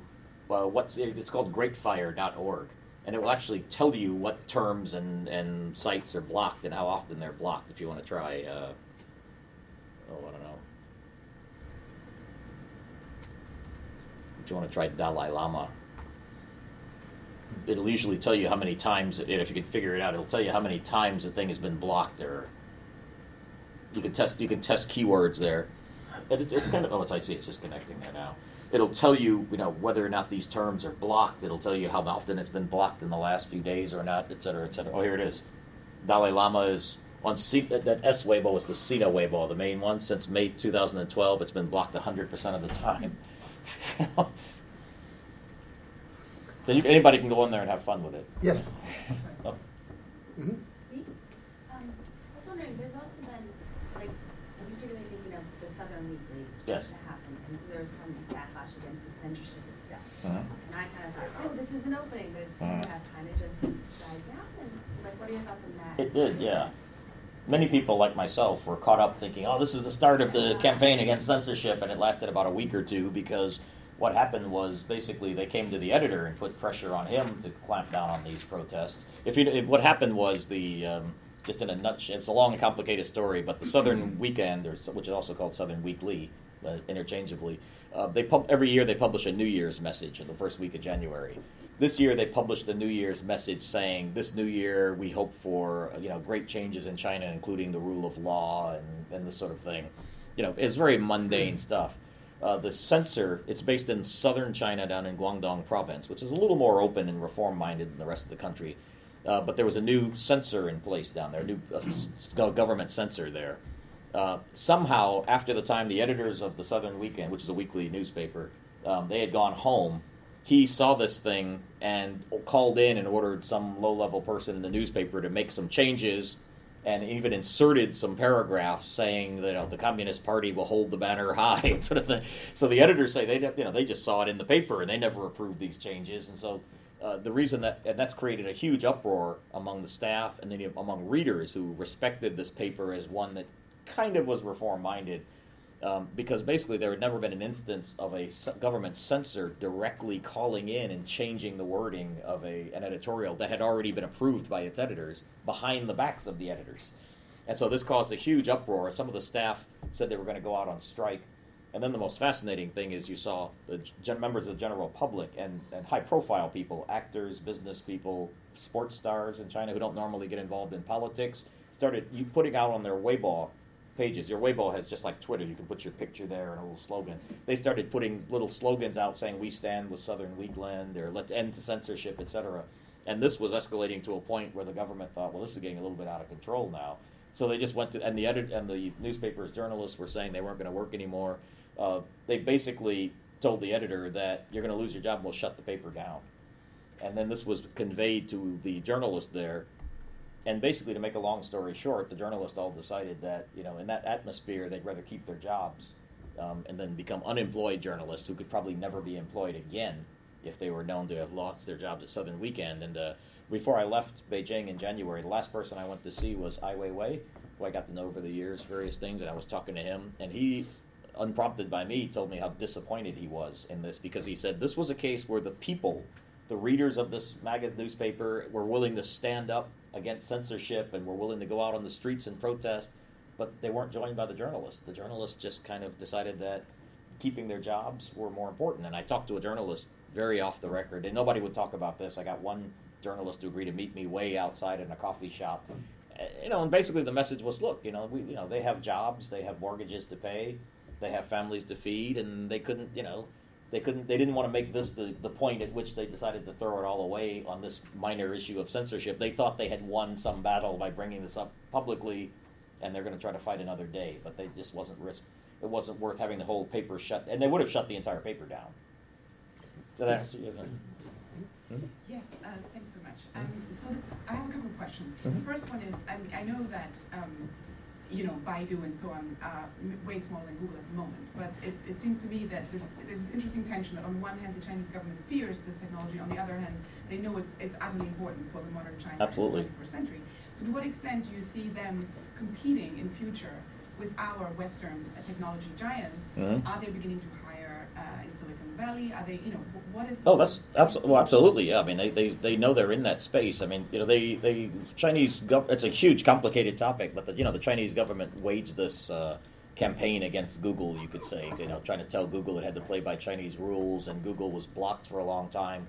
uh, what's it's called Great Fire dot org, and it will actually tell you what terms and, and sites are blocked and how often they're blocked. If you want to try, uh, oh I don't know. If you want to try Dalai Lama, it'll usually tell you how many times. If you can figure it out, it'll tell you how many times the thing has been blocked or. You can test. You can test keywords there. And it's, it's kind of. Oh, it's, I see. It's just connecting there now. It'll tell you, you know, whether or not these terms are blocked. It'll tell you how often it's been blocked in the last few days or not, et cetera, et cetera. Oh, here it is. Dalai Lama is on C, that S Weibo is the Sina Weibo, the main one. Since May two thousand twelve, it's been blocked one hundred percent of the time. So you, anybody can go in there and have fun with it. Yes. Oh. Mm-hmm. Yes. To happen. And so there was kind of this backlash against the censorship itself. Uh-huh. And I kind of thought, oh, this is an opening, but it's uh-huh. kind of just died down. And like, what are your thoughts on that? It did, yeah. It's, many people, like myself, were caught up thinking, oh, this is the start of the uh-huh. campaign against censorship, and it lasted about a week or two because what happened was basically they came to the editor and put pressure on him to clamp down on these protests. If you, if what happened was the... Um, just in a nutshell, it's a long and complicated story, but the Southern Weekend, or, which is also called Southern Weekly, uh, interchangeably, uh, they pub- every year they publish a New Year's message in the first week of January. This year they published the New Year's message saying, this new year we hope for, you know, great changes in China, including the rule of law and, and this sort of thing. You know, it's very mundane stuff. Uh, the censor, it's based in southern China down in Guangdong province, which is a little more open and reform-minded than the rest of the country. Uh, but there was a new censor in place down there, a new uh, government censor there. Uh, somehow, after the time the editors of the Southern Weekend, which is a weekly newspaper, um, they had gone home, he saw this thing and called in and ordered some low-level person in the newspaper to make some changes and even inserted some paragraphs saying that, you know, the Communist Party will hold the banner high and sort of thing. So the editors say they, you know, they just saw it in the paper and they never approved these changes, and so... Uh, the reason that, and that's created a huge uproar among the staff and then among readers who respected this paper as one that kind of was reform-minded, um, because basically there had never been an instance of a government censor directly calling in and changing the wording of a, an editorial that had already been approved by its editors behind the backs of the editors. And so this caused a huge uproar. Some of the staff said they were going to go out on strike. And then the most fascinating thing is you saw the gen- members of the general public and, and high-profile people, actors, business people, sports stars in China who don't normally get involved in politics, started you putting out on their Weibo pages. Your Weibo has, just like Twitter, you can put your picture there and a little slogan. They started putting little slogans out saying, we stand with Southern Weekend, or let's end censorship, et cetera. And this was escalating to a point where the government thought, well, this is getting a little bit out of control now. So they just went to, and the edit, and the newspaper's journalists were saying they weren't going to work anymore. Uh, they basically told the editor that you're going to lose your job and we'll shut the paper down. And then this was conveyed to the journalist there. And basically, to make a long story short, the journalists all decided that, you know, in that atmosphere, they'd rather keep their jobs um, and then become unemployed journalists who could probably never be employed again if they were known to have lost their jobs at Southern Weekend. And uh, before I left Beijing in January, the last person I went to see was Ai Weiwei, who I got to know over the years, various things, and I was talking to him. And he... unprompted by me, told me how disappointed he was in this, because he said this was a case where the people, the readers of this magazine newspaper, were willing to stand up against censorship and were willing to go out on the streets and protest, but they weren't joined by the journalists. The journalists just kind of decided that keeping their jobs were more important. And I talked to a journalist very off the record, and nobody would talk about this. I got one journalist who agreed to meet me way outside in a coffee shop. You know, and basically the message was, look, you know, we, you know, they have jobs, they have mortgages to pay. They have families to feed, and they couldn't, you know, they couldn't, they didn't want to make this the, the point at which they decided to throw it all away on this minor issue of censorship. They thought they had won some battle by bringing this up publicly, and they're going to try to fight another day. But they just wasn't risk. It wasn't worth having the whole paper shut, and they would have shut the entire paper down. So that's yes. Mm-hmm. Yes. Uh, thanks so much. Um, so I have a couple of questions. Mm-hmm. The first one is, I mean, I know that. Um, you know, Baidu and so on, uh, way smaller than Google at the moment. But it, it seems to me that this, there's this interesting tension that on the one hand, the Chinese government fears this technology. On the other hand, they know it's it's utterly important for the modern China. Absolutely. In the twenty-first century. So to what extent do you see them competing in future with our Western technology giants, mm-hmm. are they beginning to hire uh, in Silicon Valley? Are they, you know, what is the... Oh, that's absolutely, well, absolutely, yeah. I mean, they, they, they know they're in that space. I mean, you know, they, they Chinese, gov- it's a huge, complicated topic, but, the, you know, the Chinese government waged this uh, campaign against Google, you could say, you know, trying to tell Google it had to play by Chinese rules, and Google was blocked for a long time.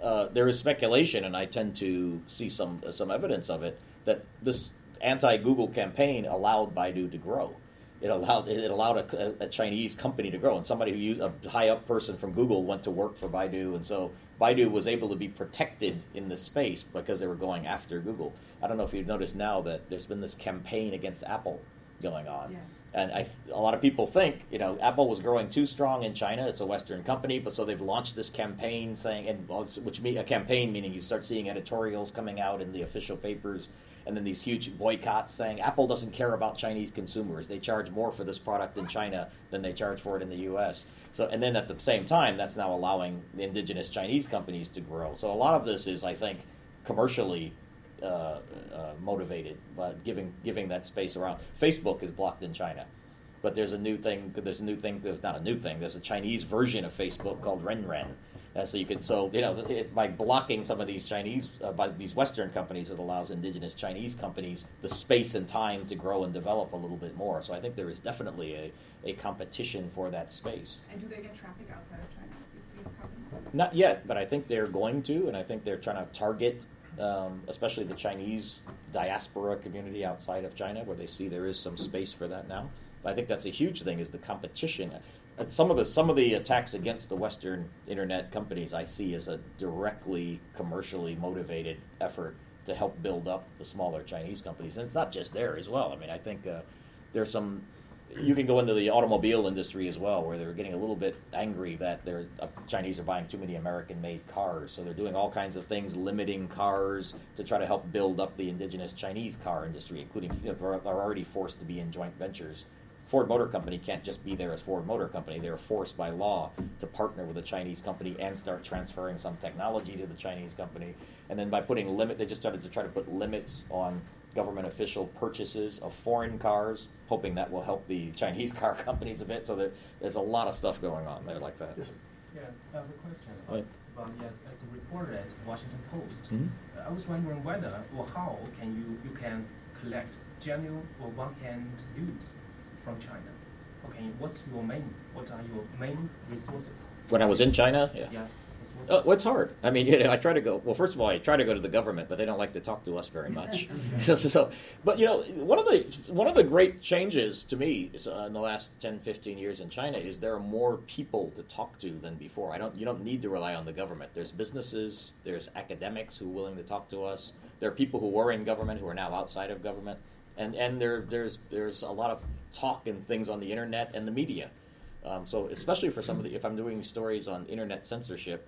Uh, there is speculation, and I tend to see some uh, some evidence of it, that this anti-Google campaign allowed Baidu to grow. It allowed it allowed a, a Chinese company to grow, and somebody who used a high-up person from Google went to work for Baidu, and so Baidu was able to be protected in this space because they were going after Google. I don't know if you've noticed now that there's been this campaign against Apple going on. Yes. And I, a lot of people think, you know, Apple was growing too strong in China. It's a Western company, but so they've launched this campaign saying, and which mean, a campaign meaning you start seeing editorials coming out in the official papers, and then these huge boycotts saying Apple doesn't care about Chinese consumers. They charge more for this product in China than they charge for it in the U S. So, and then at the same time, that's now allowing the indigenous Chinese companies to grow. So a lot of this is, I think, commercially Uh, uh, motivated by giving giving that space around. Facebook is blocked in China, but there's a new thing. There's a new thing. Not a new thing. There's a Chinese version of Facebook called Renren. Uh, so you could so you know it, by blocking some of these Chinese uh, by these Western companies, it allows indigenous Chinese companies the space and time to grow and develop a little bit more. So I think there is definitely a, a competition for that space. And do they get traffic outside of China? These, these companies? Not yet, but I think they're going to, and I think they're trying to target. Um, especially the Chinese diaspora community outside of China, where they see there is some space for that now. But I think that's a huge thing, is the competition. Uh, some of the some of the attacks against the Western internet companies I see as a directly commercially motivated effort to help build up the smaller Chinese companies. And it's not just there as well. I mean, I think uh, there's some... You can go into the automobile industry as well, where they're getting a little bit angry that they're, uh, Chinese are buying too many American-made cars. So they're doing all kinds of things, limiting cars to try to help build up the indigenous Chinese car industry, including, you know, they're already forced to be in joint ventures. Ford Motor Company can't just be there as Ford Motor Company. They're forced by law to partner with a Chinese company and start transferring some technology to the Chinese company. And then by putting limit, they just started to try to put limits on government official purchases of foreign cars, hoping that will help the Chinese car companies a bit. So there, there's a lot of stuff going on there like that. Yes, yes I have a question. Right. But yes, as a reporter at Washington Post, mm-hmm. I was wondering whether or how can you, you can collect general or one-hand news from China. Okay, what's your main? What are your main resources? When I was in China, yeah. yeah. Uh, well, it's hard. I mean, you know, I try to go. Well, first of all, I try to go to the government, but they don't like to talk to us very much. so, but you know, one of the one of the great changes to me is, uh, in the last ten, fifteen years in China is there are more people to talk to than before. I don't. You don't need to rely on the government. There's businesses. There's academics who are willing to talk to us. There are people who were in government who are now outside of government, and and there there's there's a lot of talk and things on the internet and the media. Um, so especially for some of the, if I'm doing stories on internet censorship,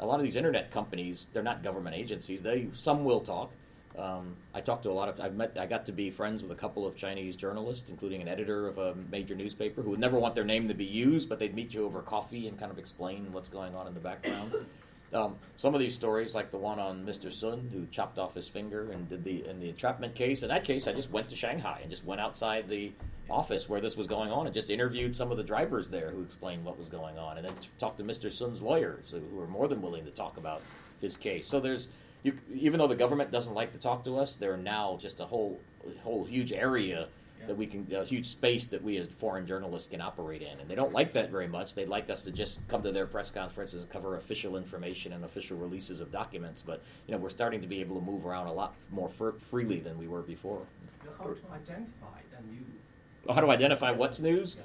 a lot of these internet companies, they're not government agencies. They some will talk. Um, I talked to a lot of, I've met, I got to be friends with a couple of Chinese journalists, including an editor of a major newspaper who would never want their name to be used, but they'd meet you over coffee and kind of explain what's going on in the background. Um, some of these stories, like the one on Mister Sun, who chopped off his finger and did the in the entrapment case. In that case, I just went to Shanghai and just went outside the office where this was going on and just interviewed some of the drivers there who explained what was going on, and then t- talked to Mister Sun's lawyers who were more than willing to talk about his case. So there's, you, even though the government doesn't like to talk to us, there are now just a whole, whole huge area yeah. that we can, a huge space that we as foreign journalists can operate in, and they don't like that very much. They'd like us to just come to their press conferences and cover official information and official releases of documents, but you know, we're starting to be able to move around a lot more f- freely than we were before. How to identify the news? How to identify what's news?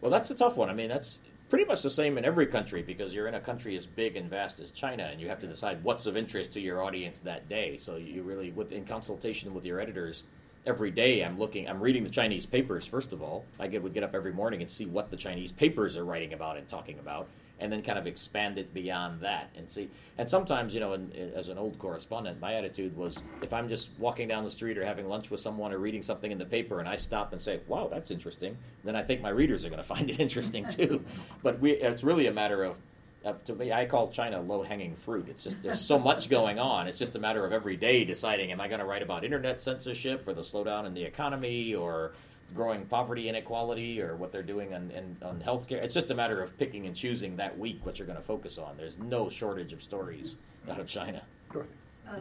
Well, that's a tough one. I mean, that's pretty much the same in every country because you're in a country as big and vast as China, and you have to decide what's of interest to your audience that day. So you really, with, in consultation with your editors, every day I'm looking, I'm reading the Chinese papers, first of all. I would get up every morning and see what the Chinese papers are writing about and talking about, and then kind of expand it beyond that and see. And sometimes, you know, in, in, as an old correspondent, my attitude was if I'm just walking down the street or having lunch with someone or reading something in the paper and I stop and say, wow, that's interesting, then I think my readers are going to find it interesting too. But we, it's really a matter of, uh, to me, I call China low-hanging fruit. It's just there's so much going on. It's just a matter of every day deciding, am I going to write about internet censorship or the slowdown in the economy or growing poverty inequality or what they're doing on, in, on healthcare. It's just a matter of picking and choosing that week what you're going to focus on. There's no shortage of stories out of China. Dorothy. Uh,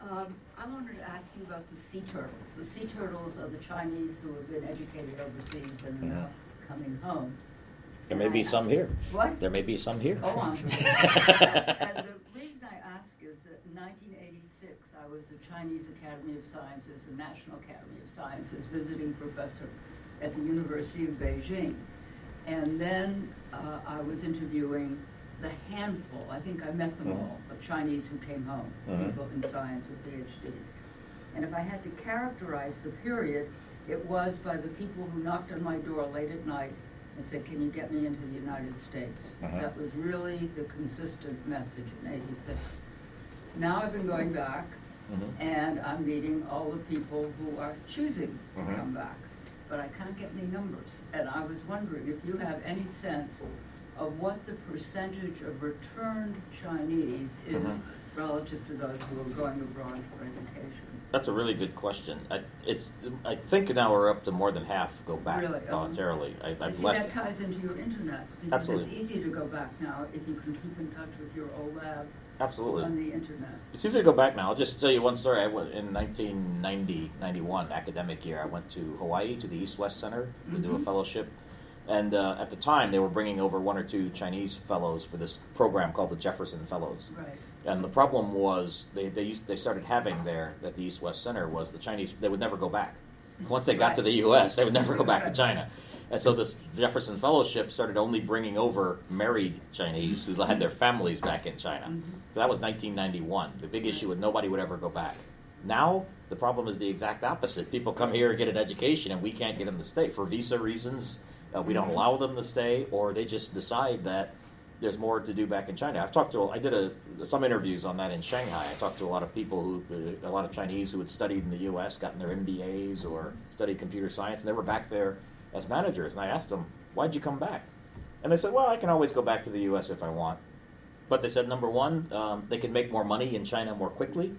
um, I wanted to ask you about the sea turtles. The sea turtles are the Chinese who have been educated overseas and are now coming home. There may be some here. What? There may be some here. Oh, I'm sorry. And the reason I ask is that in nineteen eighty-six, I was the Chinese Academy of Sciences, the National Academy of Sciences, visiting professor at the University of Beijing. And then uh, I was interviewing the handful, I think I met them mm-hmm. all, of Chinese who came home, mm-hmm. people in science with P H Ds. And if I had to characterize the period, it was by the people who knocked on my door late at night and said, "Can you get me into the United States?" Uh-huh. That was really the consistent message in eighty-six. Now I've been going back, mm-hmm. and I'm meeting all the people who are choosing mm-hmm. to come back, but I can't get any numbers. And I was wondering if you have any sense of what the percentage of returned Chinese is mm-hmm. relative to those who are going abroad for education. That's a really good question. I, it's, I think now we're up to more than half go back really? voluntarily. Um, I, I've see, that ties into your internet, because absolutely. It's easy to go back now if you can keep in touch with your old lab absolutely. On the internet. It's easy to go back now. I'll just tell you one story. I went, in nineteen ninety ninety-one academic year, I went to Hawaii to the East-West Center to mm-hmm. do a fellowship. And uh, at the time, they were bringing over one or two Chinese fellows for this program called the Jefferson Fellows. Right. And the problem was they they, used, they started having there at the East-West Center was the Chinese, they would never go back. Once they got right. to the U S, they would never go back to China. And so this Jefferson Fellowship started only bringing over married Chinese who had their families back in China. Mm-hmm. So that was nineteen ninety-one. The big issue was nobody would ever go back. Now, the problem is the exact opposite. People come here and get an education, and we can't get them to stay for visa reasons. Uh, we don't allow them to stay, or they just decide that there's more to do back in China. I've talked to, I did a, some interviews on that in Shanghai. I talked to a lot of people who, a lot of Chinese who had studied in the U S, gotten their M B As or studied computer science, and they were back there as managers. And I asked them, "Why'd you come back?" And they said, "Well, I can always go back to the U S if I want." But they said, number one, um, they could make more money in China more quickly.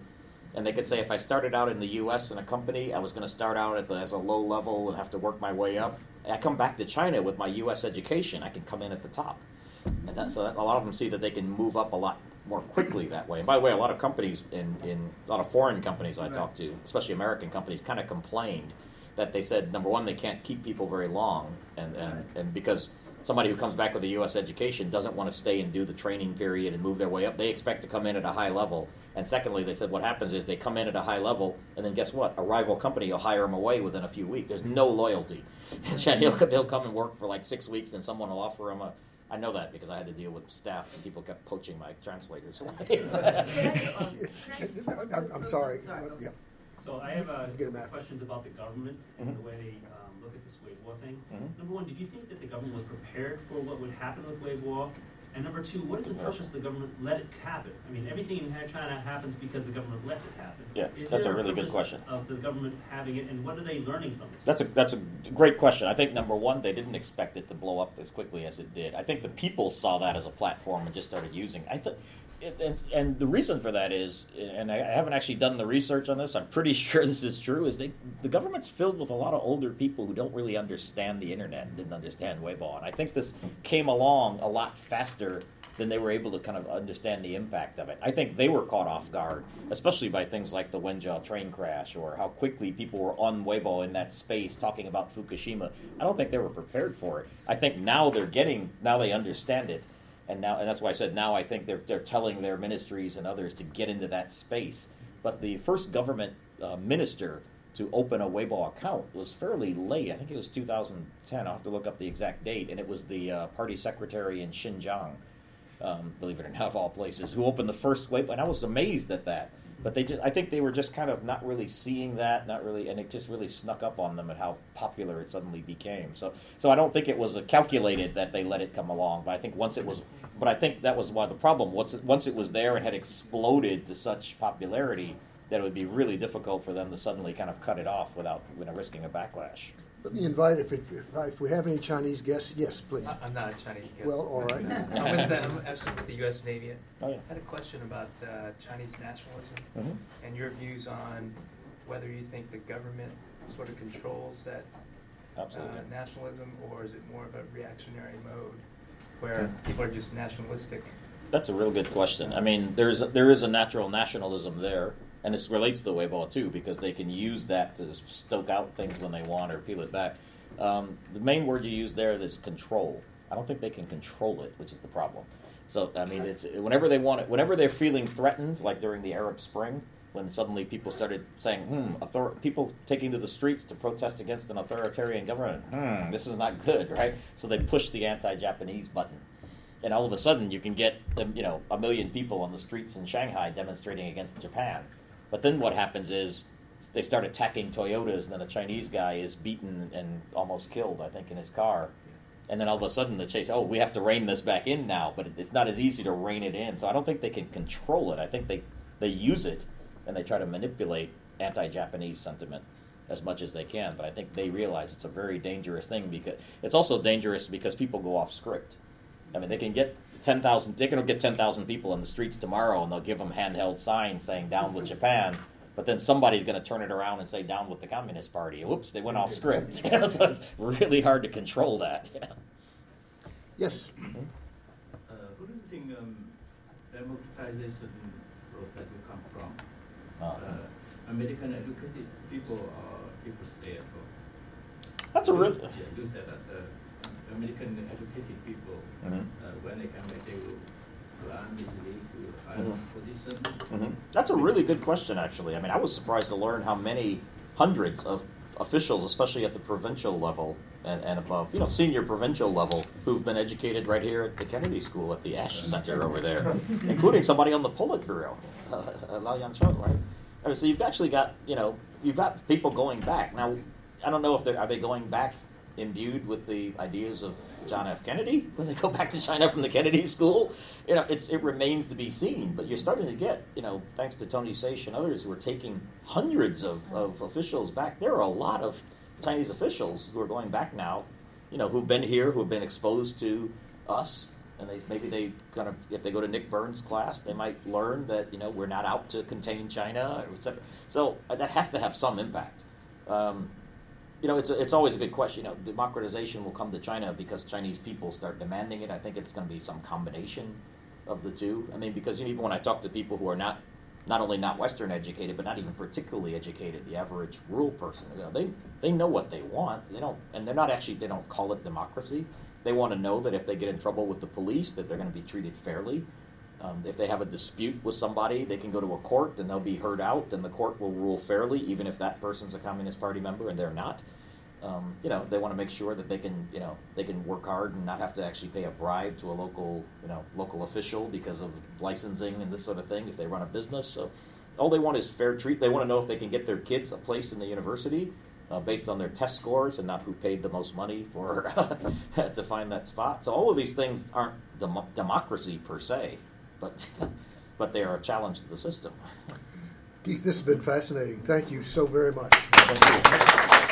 And they could say, if I started out in the U S in a company, I was going to start out at the, as a low level and have to work my way up. I come back to China with my U S education, I can come in at the top. And that, so that, a lot of them see that they can move up a lot more quickly that way. And by the way, a lot of companies, in, in a lot of foreign companies I right. talked to, especially American companies, kind of complained that they said, number one, they can't keep people very long, and, and, right. and because somebody who comes back with a U S education doesn't want to stay and do the training period and move their way up. They expect to come in at a high level. And secondly, they said what happens is they come in at a high level, and then guess what? A rival company will hire them away within a few weeks. There's no loyalty. he'll, he'll come and work for like six weeks, and someone will offer him a... I know that because I had to deal with staff, and people kept poaching my translators. I'm, I'm sorry. Yeah. So I have uh, questions about the government and mm-hmm. the way they um, look at this Weibo thing. Mm-hmm. Number one, did you think that the government was prepared for what would happen with Weibo? And number two, what is the purpose of the government let it happen? I mean, everything in China happens because the government lets it happen. Yeah, is that's a really good question. Of the government having it, and what are they learning from it? That's a that's a great question. I think number one, they didn't expect it to blow up as quickly as it did. I think the people saw that as a platform and just started using it. I th- It, and, and the reason for that is, and I haven't actually done the research on this, I'm pretty sure this is true, is they, the government's filled with a lot of older people who don't really understand the internet and didn't understand Weibo. And I think this came along a lot faster than they were able to kind of understand the impact of it. I think they were caught off guard, especially by things like the Wenzhou train crash or how quickly people were on Weibo in that space talking about Fukushima. I don't think they were prepared for it. I think now they're getting, now they understand it. And now, and that's why I said now I think they're they're telling their ministries and others to get into that space. But the first government uh, minister to open a Weibo account was fairly late. I think it was two thousand ten. I'll have to look up the exact date. And it was the uh, party secretary in Xinjiang, um, believe it or not, of all places, who opened the first Weibo. And I was amazed at that. But they just I think they were just kind of not really seeing that, not really, and it just really snuck up on them at how popular it suddenly became. So so I don't think it was a calculated that they let it come along, but I think once it was, but I think that was why the problem, once it, once it was there and had exploded to such popularity, that it would be really difficult for them to suddenly kind of cut it off without you know, risking a backlash. Let me invite, if, it, if, I, if we have any Chinese guests, yes, please. I'm not a Chinese guest. Well, all right. I'm, with the, I'm actually with the U S Navy. Oh, yeah. I had a question about uh, Chinese nationalism mm-hmm. and your views on whether you think the government sort of controls that Absolutely. Uh, nationalism, or is it more of a reactionary mode where people are just nationalistic? That's a real good question. I mean, there is there is a natural nationalism there, and it relates to Weibo too, because they can use that to stoke out things when they want or peel it back. Um, the main word you use there is control. I don't think they can control it, which is the problem. So, I mean, it's whenever they want it, whenever they're feeling threatened, like during the Arab Spring, when suddenly people started saying, hmm, author- people taking to the streets to protest against an authoritarian government, hmm, this is not good, right? So they pushed the anti-Japanese button. And all of a sudden, you can get, you know, a million people on the streets in Shanghai demonstrating against Japan. But then what happens is they start attacking Toyotas, and then a Chinese guy is beaten and almost killed, I think, in his car. And then all of a sudden, the chase, oh, we have to rein this back in now, but it's not as easy to rein it in. So I don't think they can control it. I think they, they use it, and they try to manipulate anti-Japanese sentiment as much as they can. But I think they realize it's a very dangerous thing, because it's also dangerous because people go off script. I mean, they can get ten thousand, they can get ten thousand people on the streets tomorrow, and they'll give them handheld signs saying "Down with Japan." But then somebody's going to turn it around and say "Down with the Communist Party." Whoops, they went off script. You know, so it's really hard to control that. You know? Yes. Mm-hmm. Uh, who do you think um, democratization process will come from? Uh, uh, American educated people or people stay at home? That's a real. Yeah, you said that uh, American educated people, mm-hmm. uh, when they come back, they will. Mm-hmm. That's a really good question, actually. I mean, I was surprised to learn how many hundreds of officials, especially at the provincial level and, and above, you know, senior provincial level, who've been educated right here at the Kennedy School at the Ash Center over there, including somebody on the Politburo, uh, Lao Yanchong, right? I mean, so you've actually got, you know, you've got people going back. Now, I don't know if they're, are they going back imbued with the ideas of John F. Kennedy when they go back to China from the Kennedy School? You know, it's, it remains to be seen, but you're starting to get, you know, thanks to Tony Saich and others who are taking hundreds of, of officials back. There are a lot of Chinese officials who are going back now, you know, who've been here, who've been exposed to us, and they maybe they kind of, if they go to Nick Burns' class, they might learn that, you know, we're not out to contain China, et cetera. So that has to have some impact. Um, You know, it's a, it's always a good question. You know, democratization will come to China because Chinese people start demanding it. I think it's going to be some combination of the two. I mean, because even when I talk to people who are not, not only not Western educated, but not even particularly educated, the average rural person, you know, they they know what they want. They don't, and they're not actually, they don't call it democracy. They want to know that if they get in trouble with the police, that they're going to be treated fairly. Um, if they have a dispute with somebody, they can go to a court and they'll be heard out, and the court will rule fairly, even if that person's a Communist Party member and they're not. Um, you know, they want to make sure that they can, you know, they can work hard and not have to actually pay a bribe to a local, you know, local official because of licensing and this sort of thing if they run a business. So all they want is fair treat. They want to know if they can get their kids a place in the university uh, based on their test scores and not who paid the most money for to find that spot. So all of these things aren't dem- democracy per se. But but they are a challenge to the system. Keith, this has been fascinating. Thank you so very much. Thank you.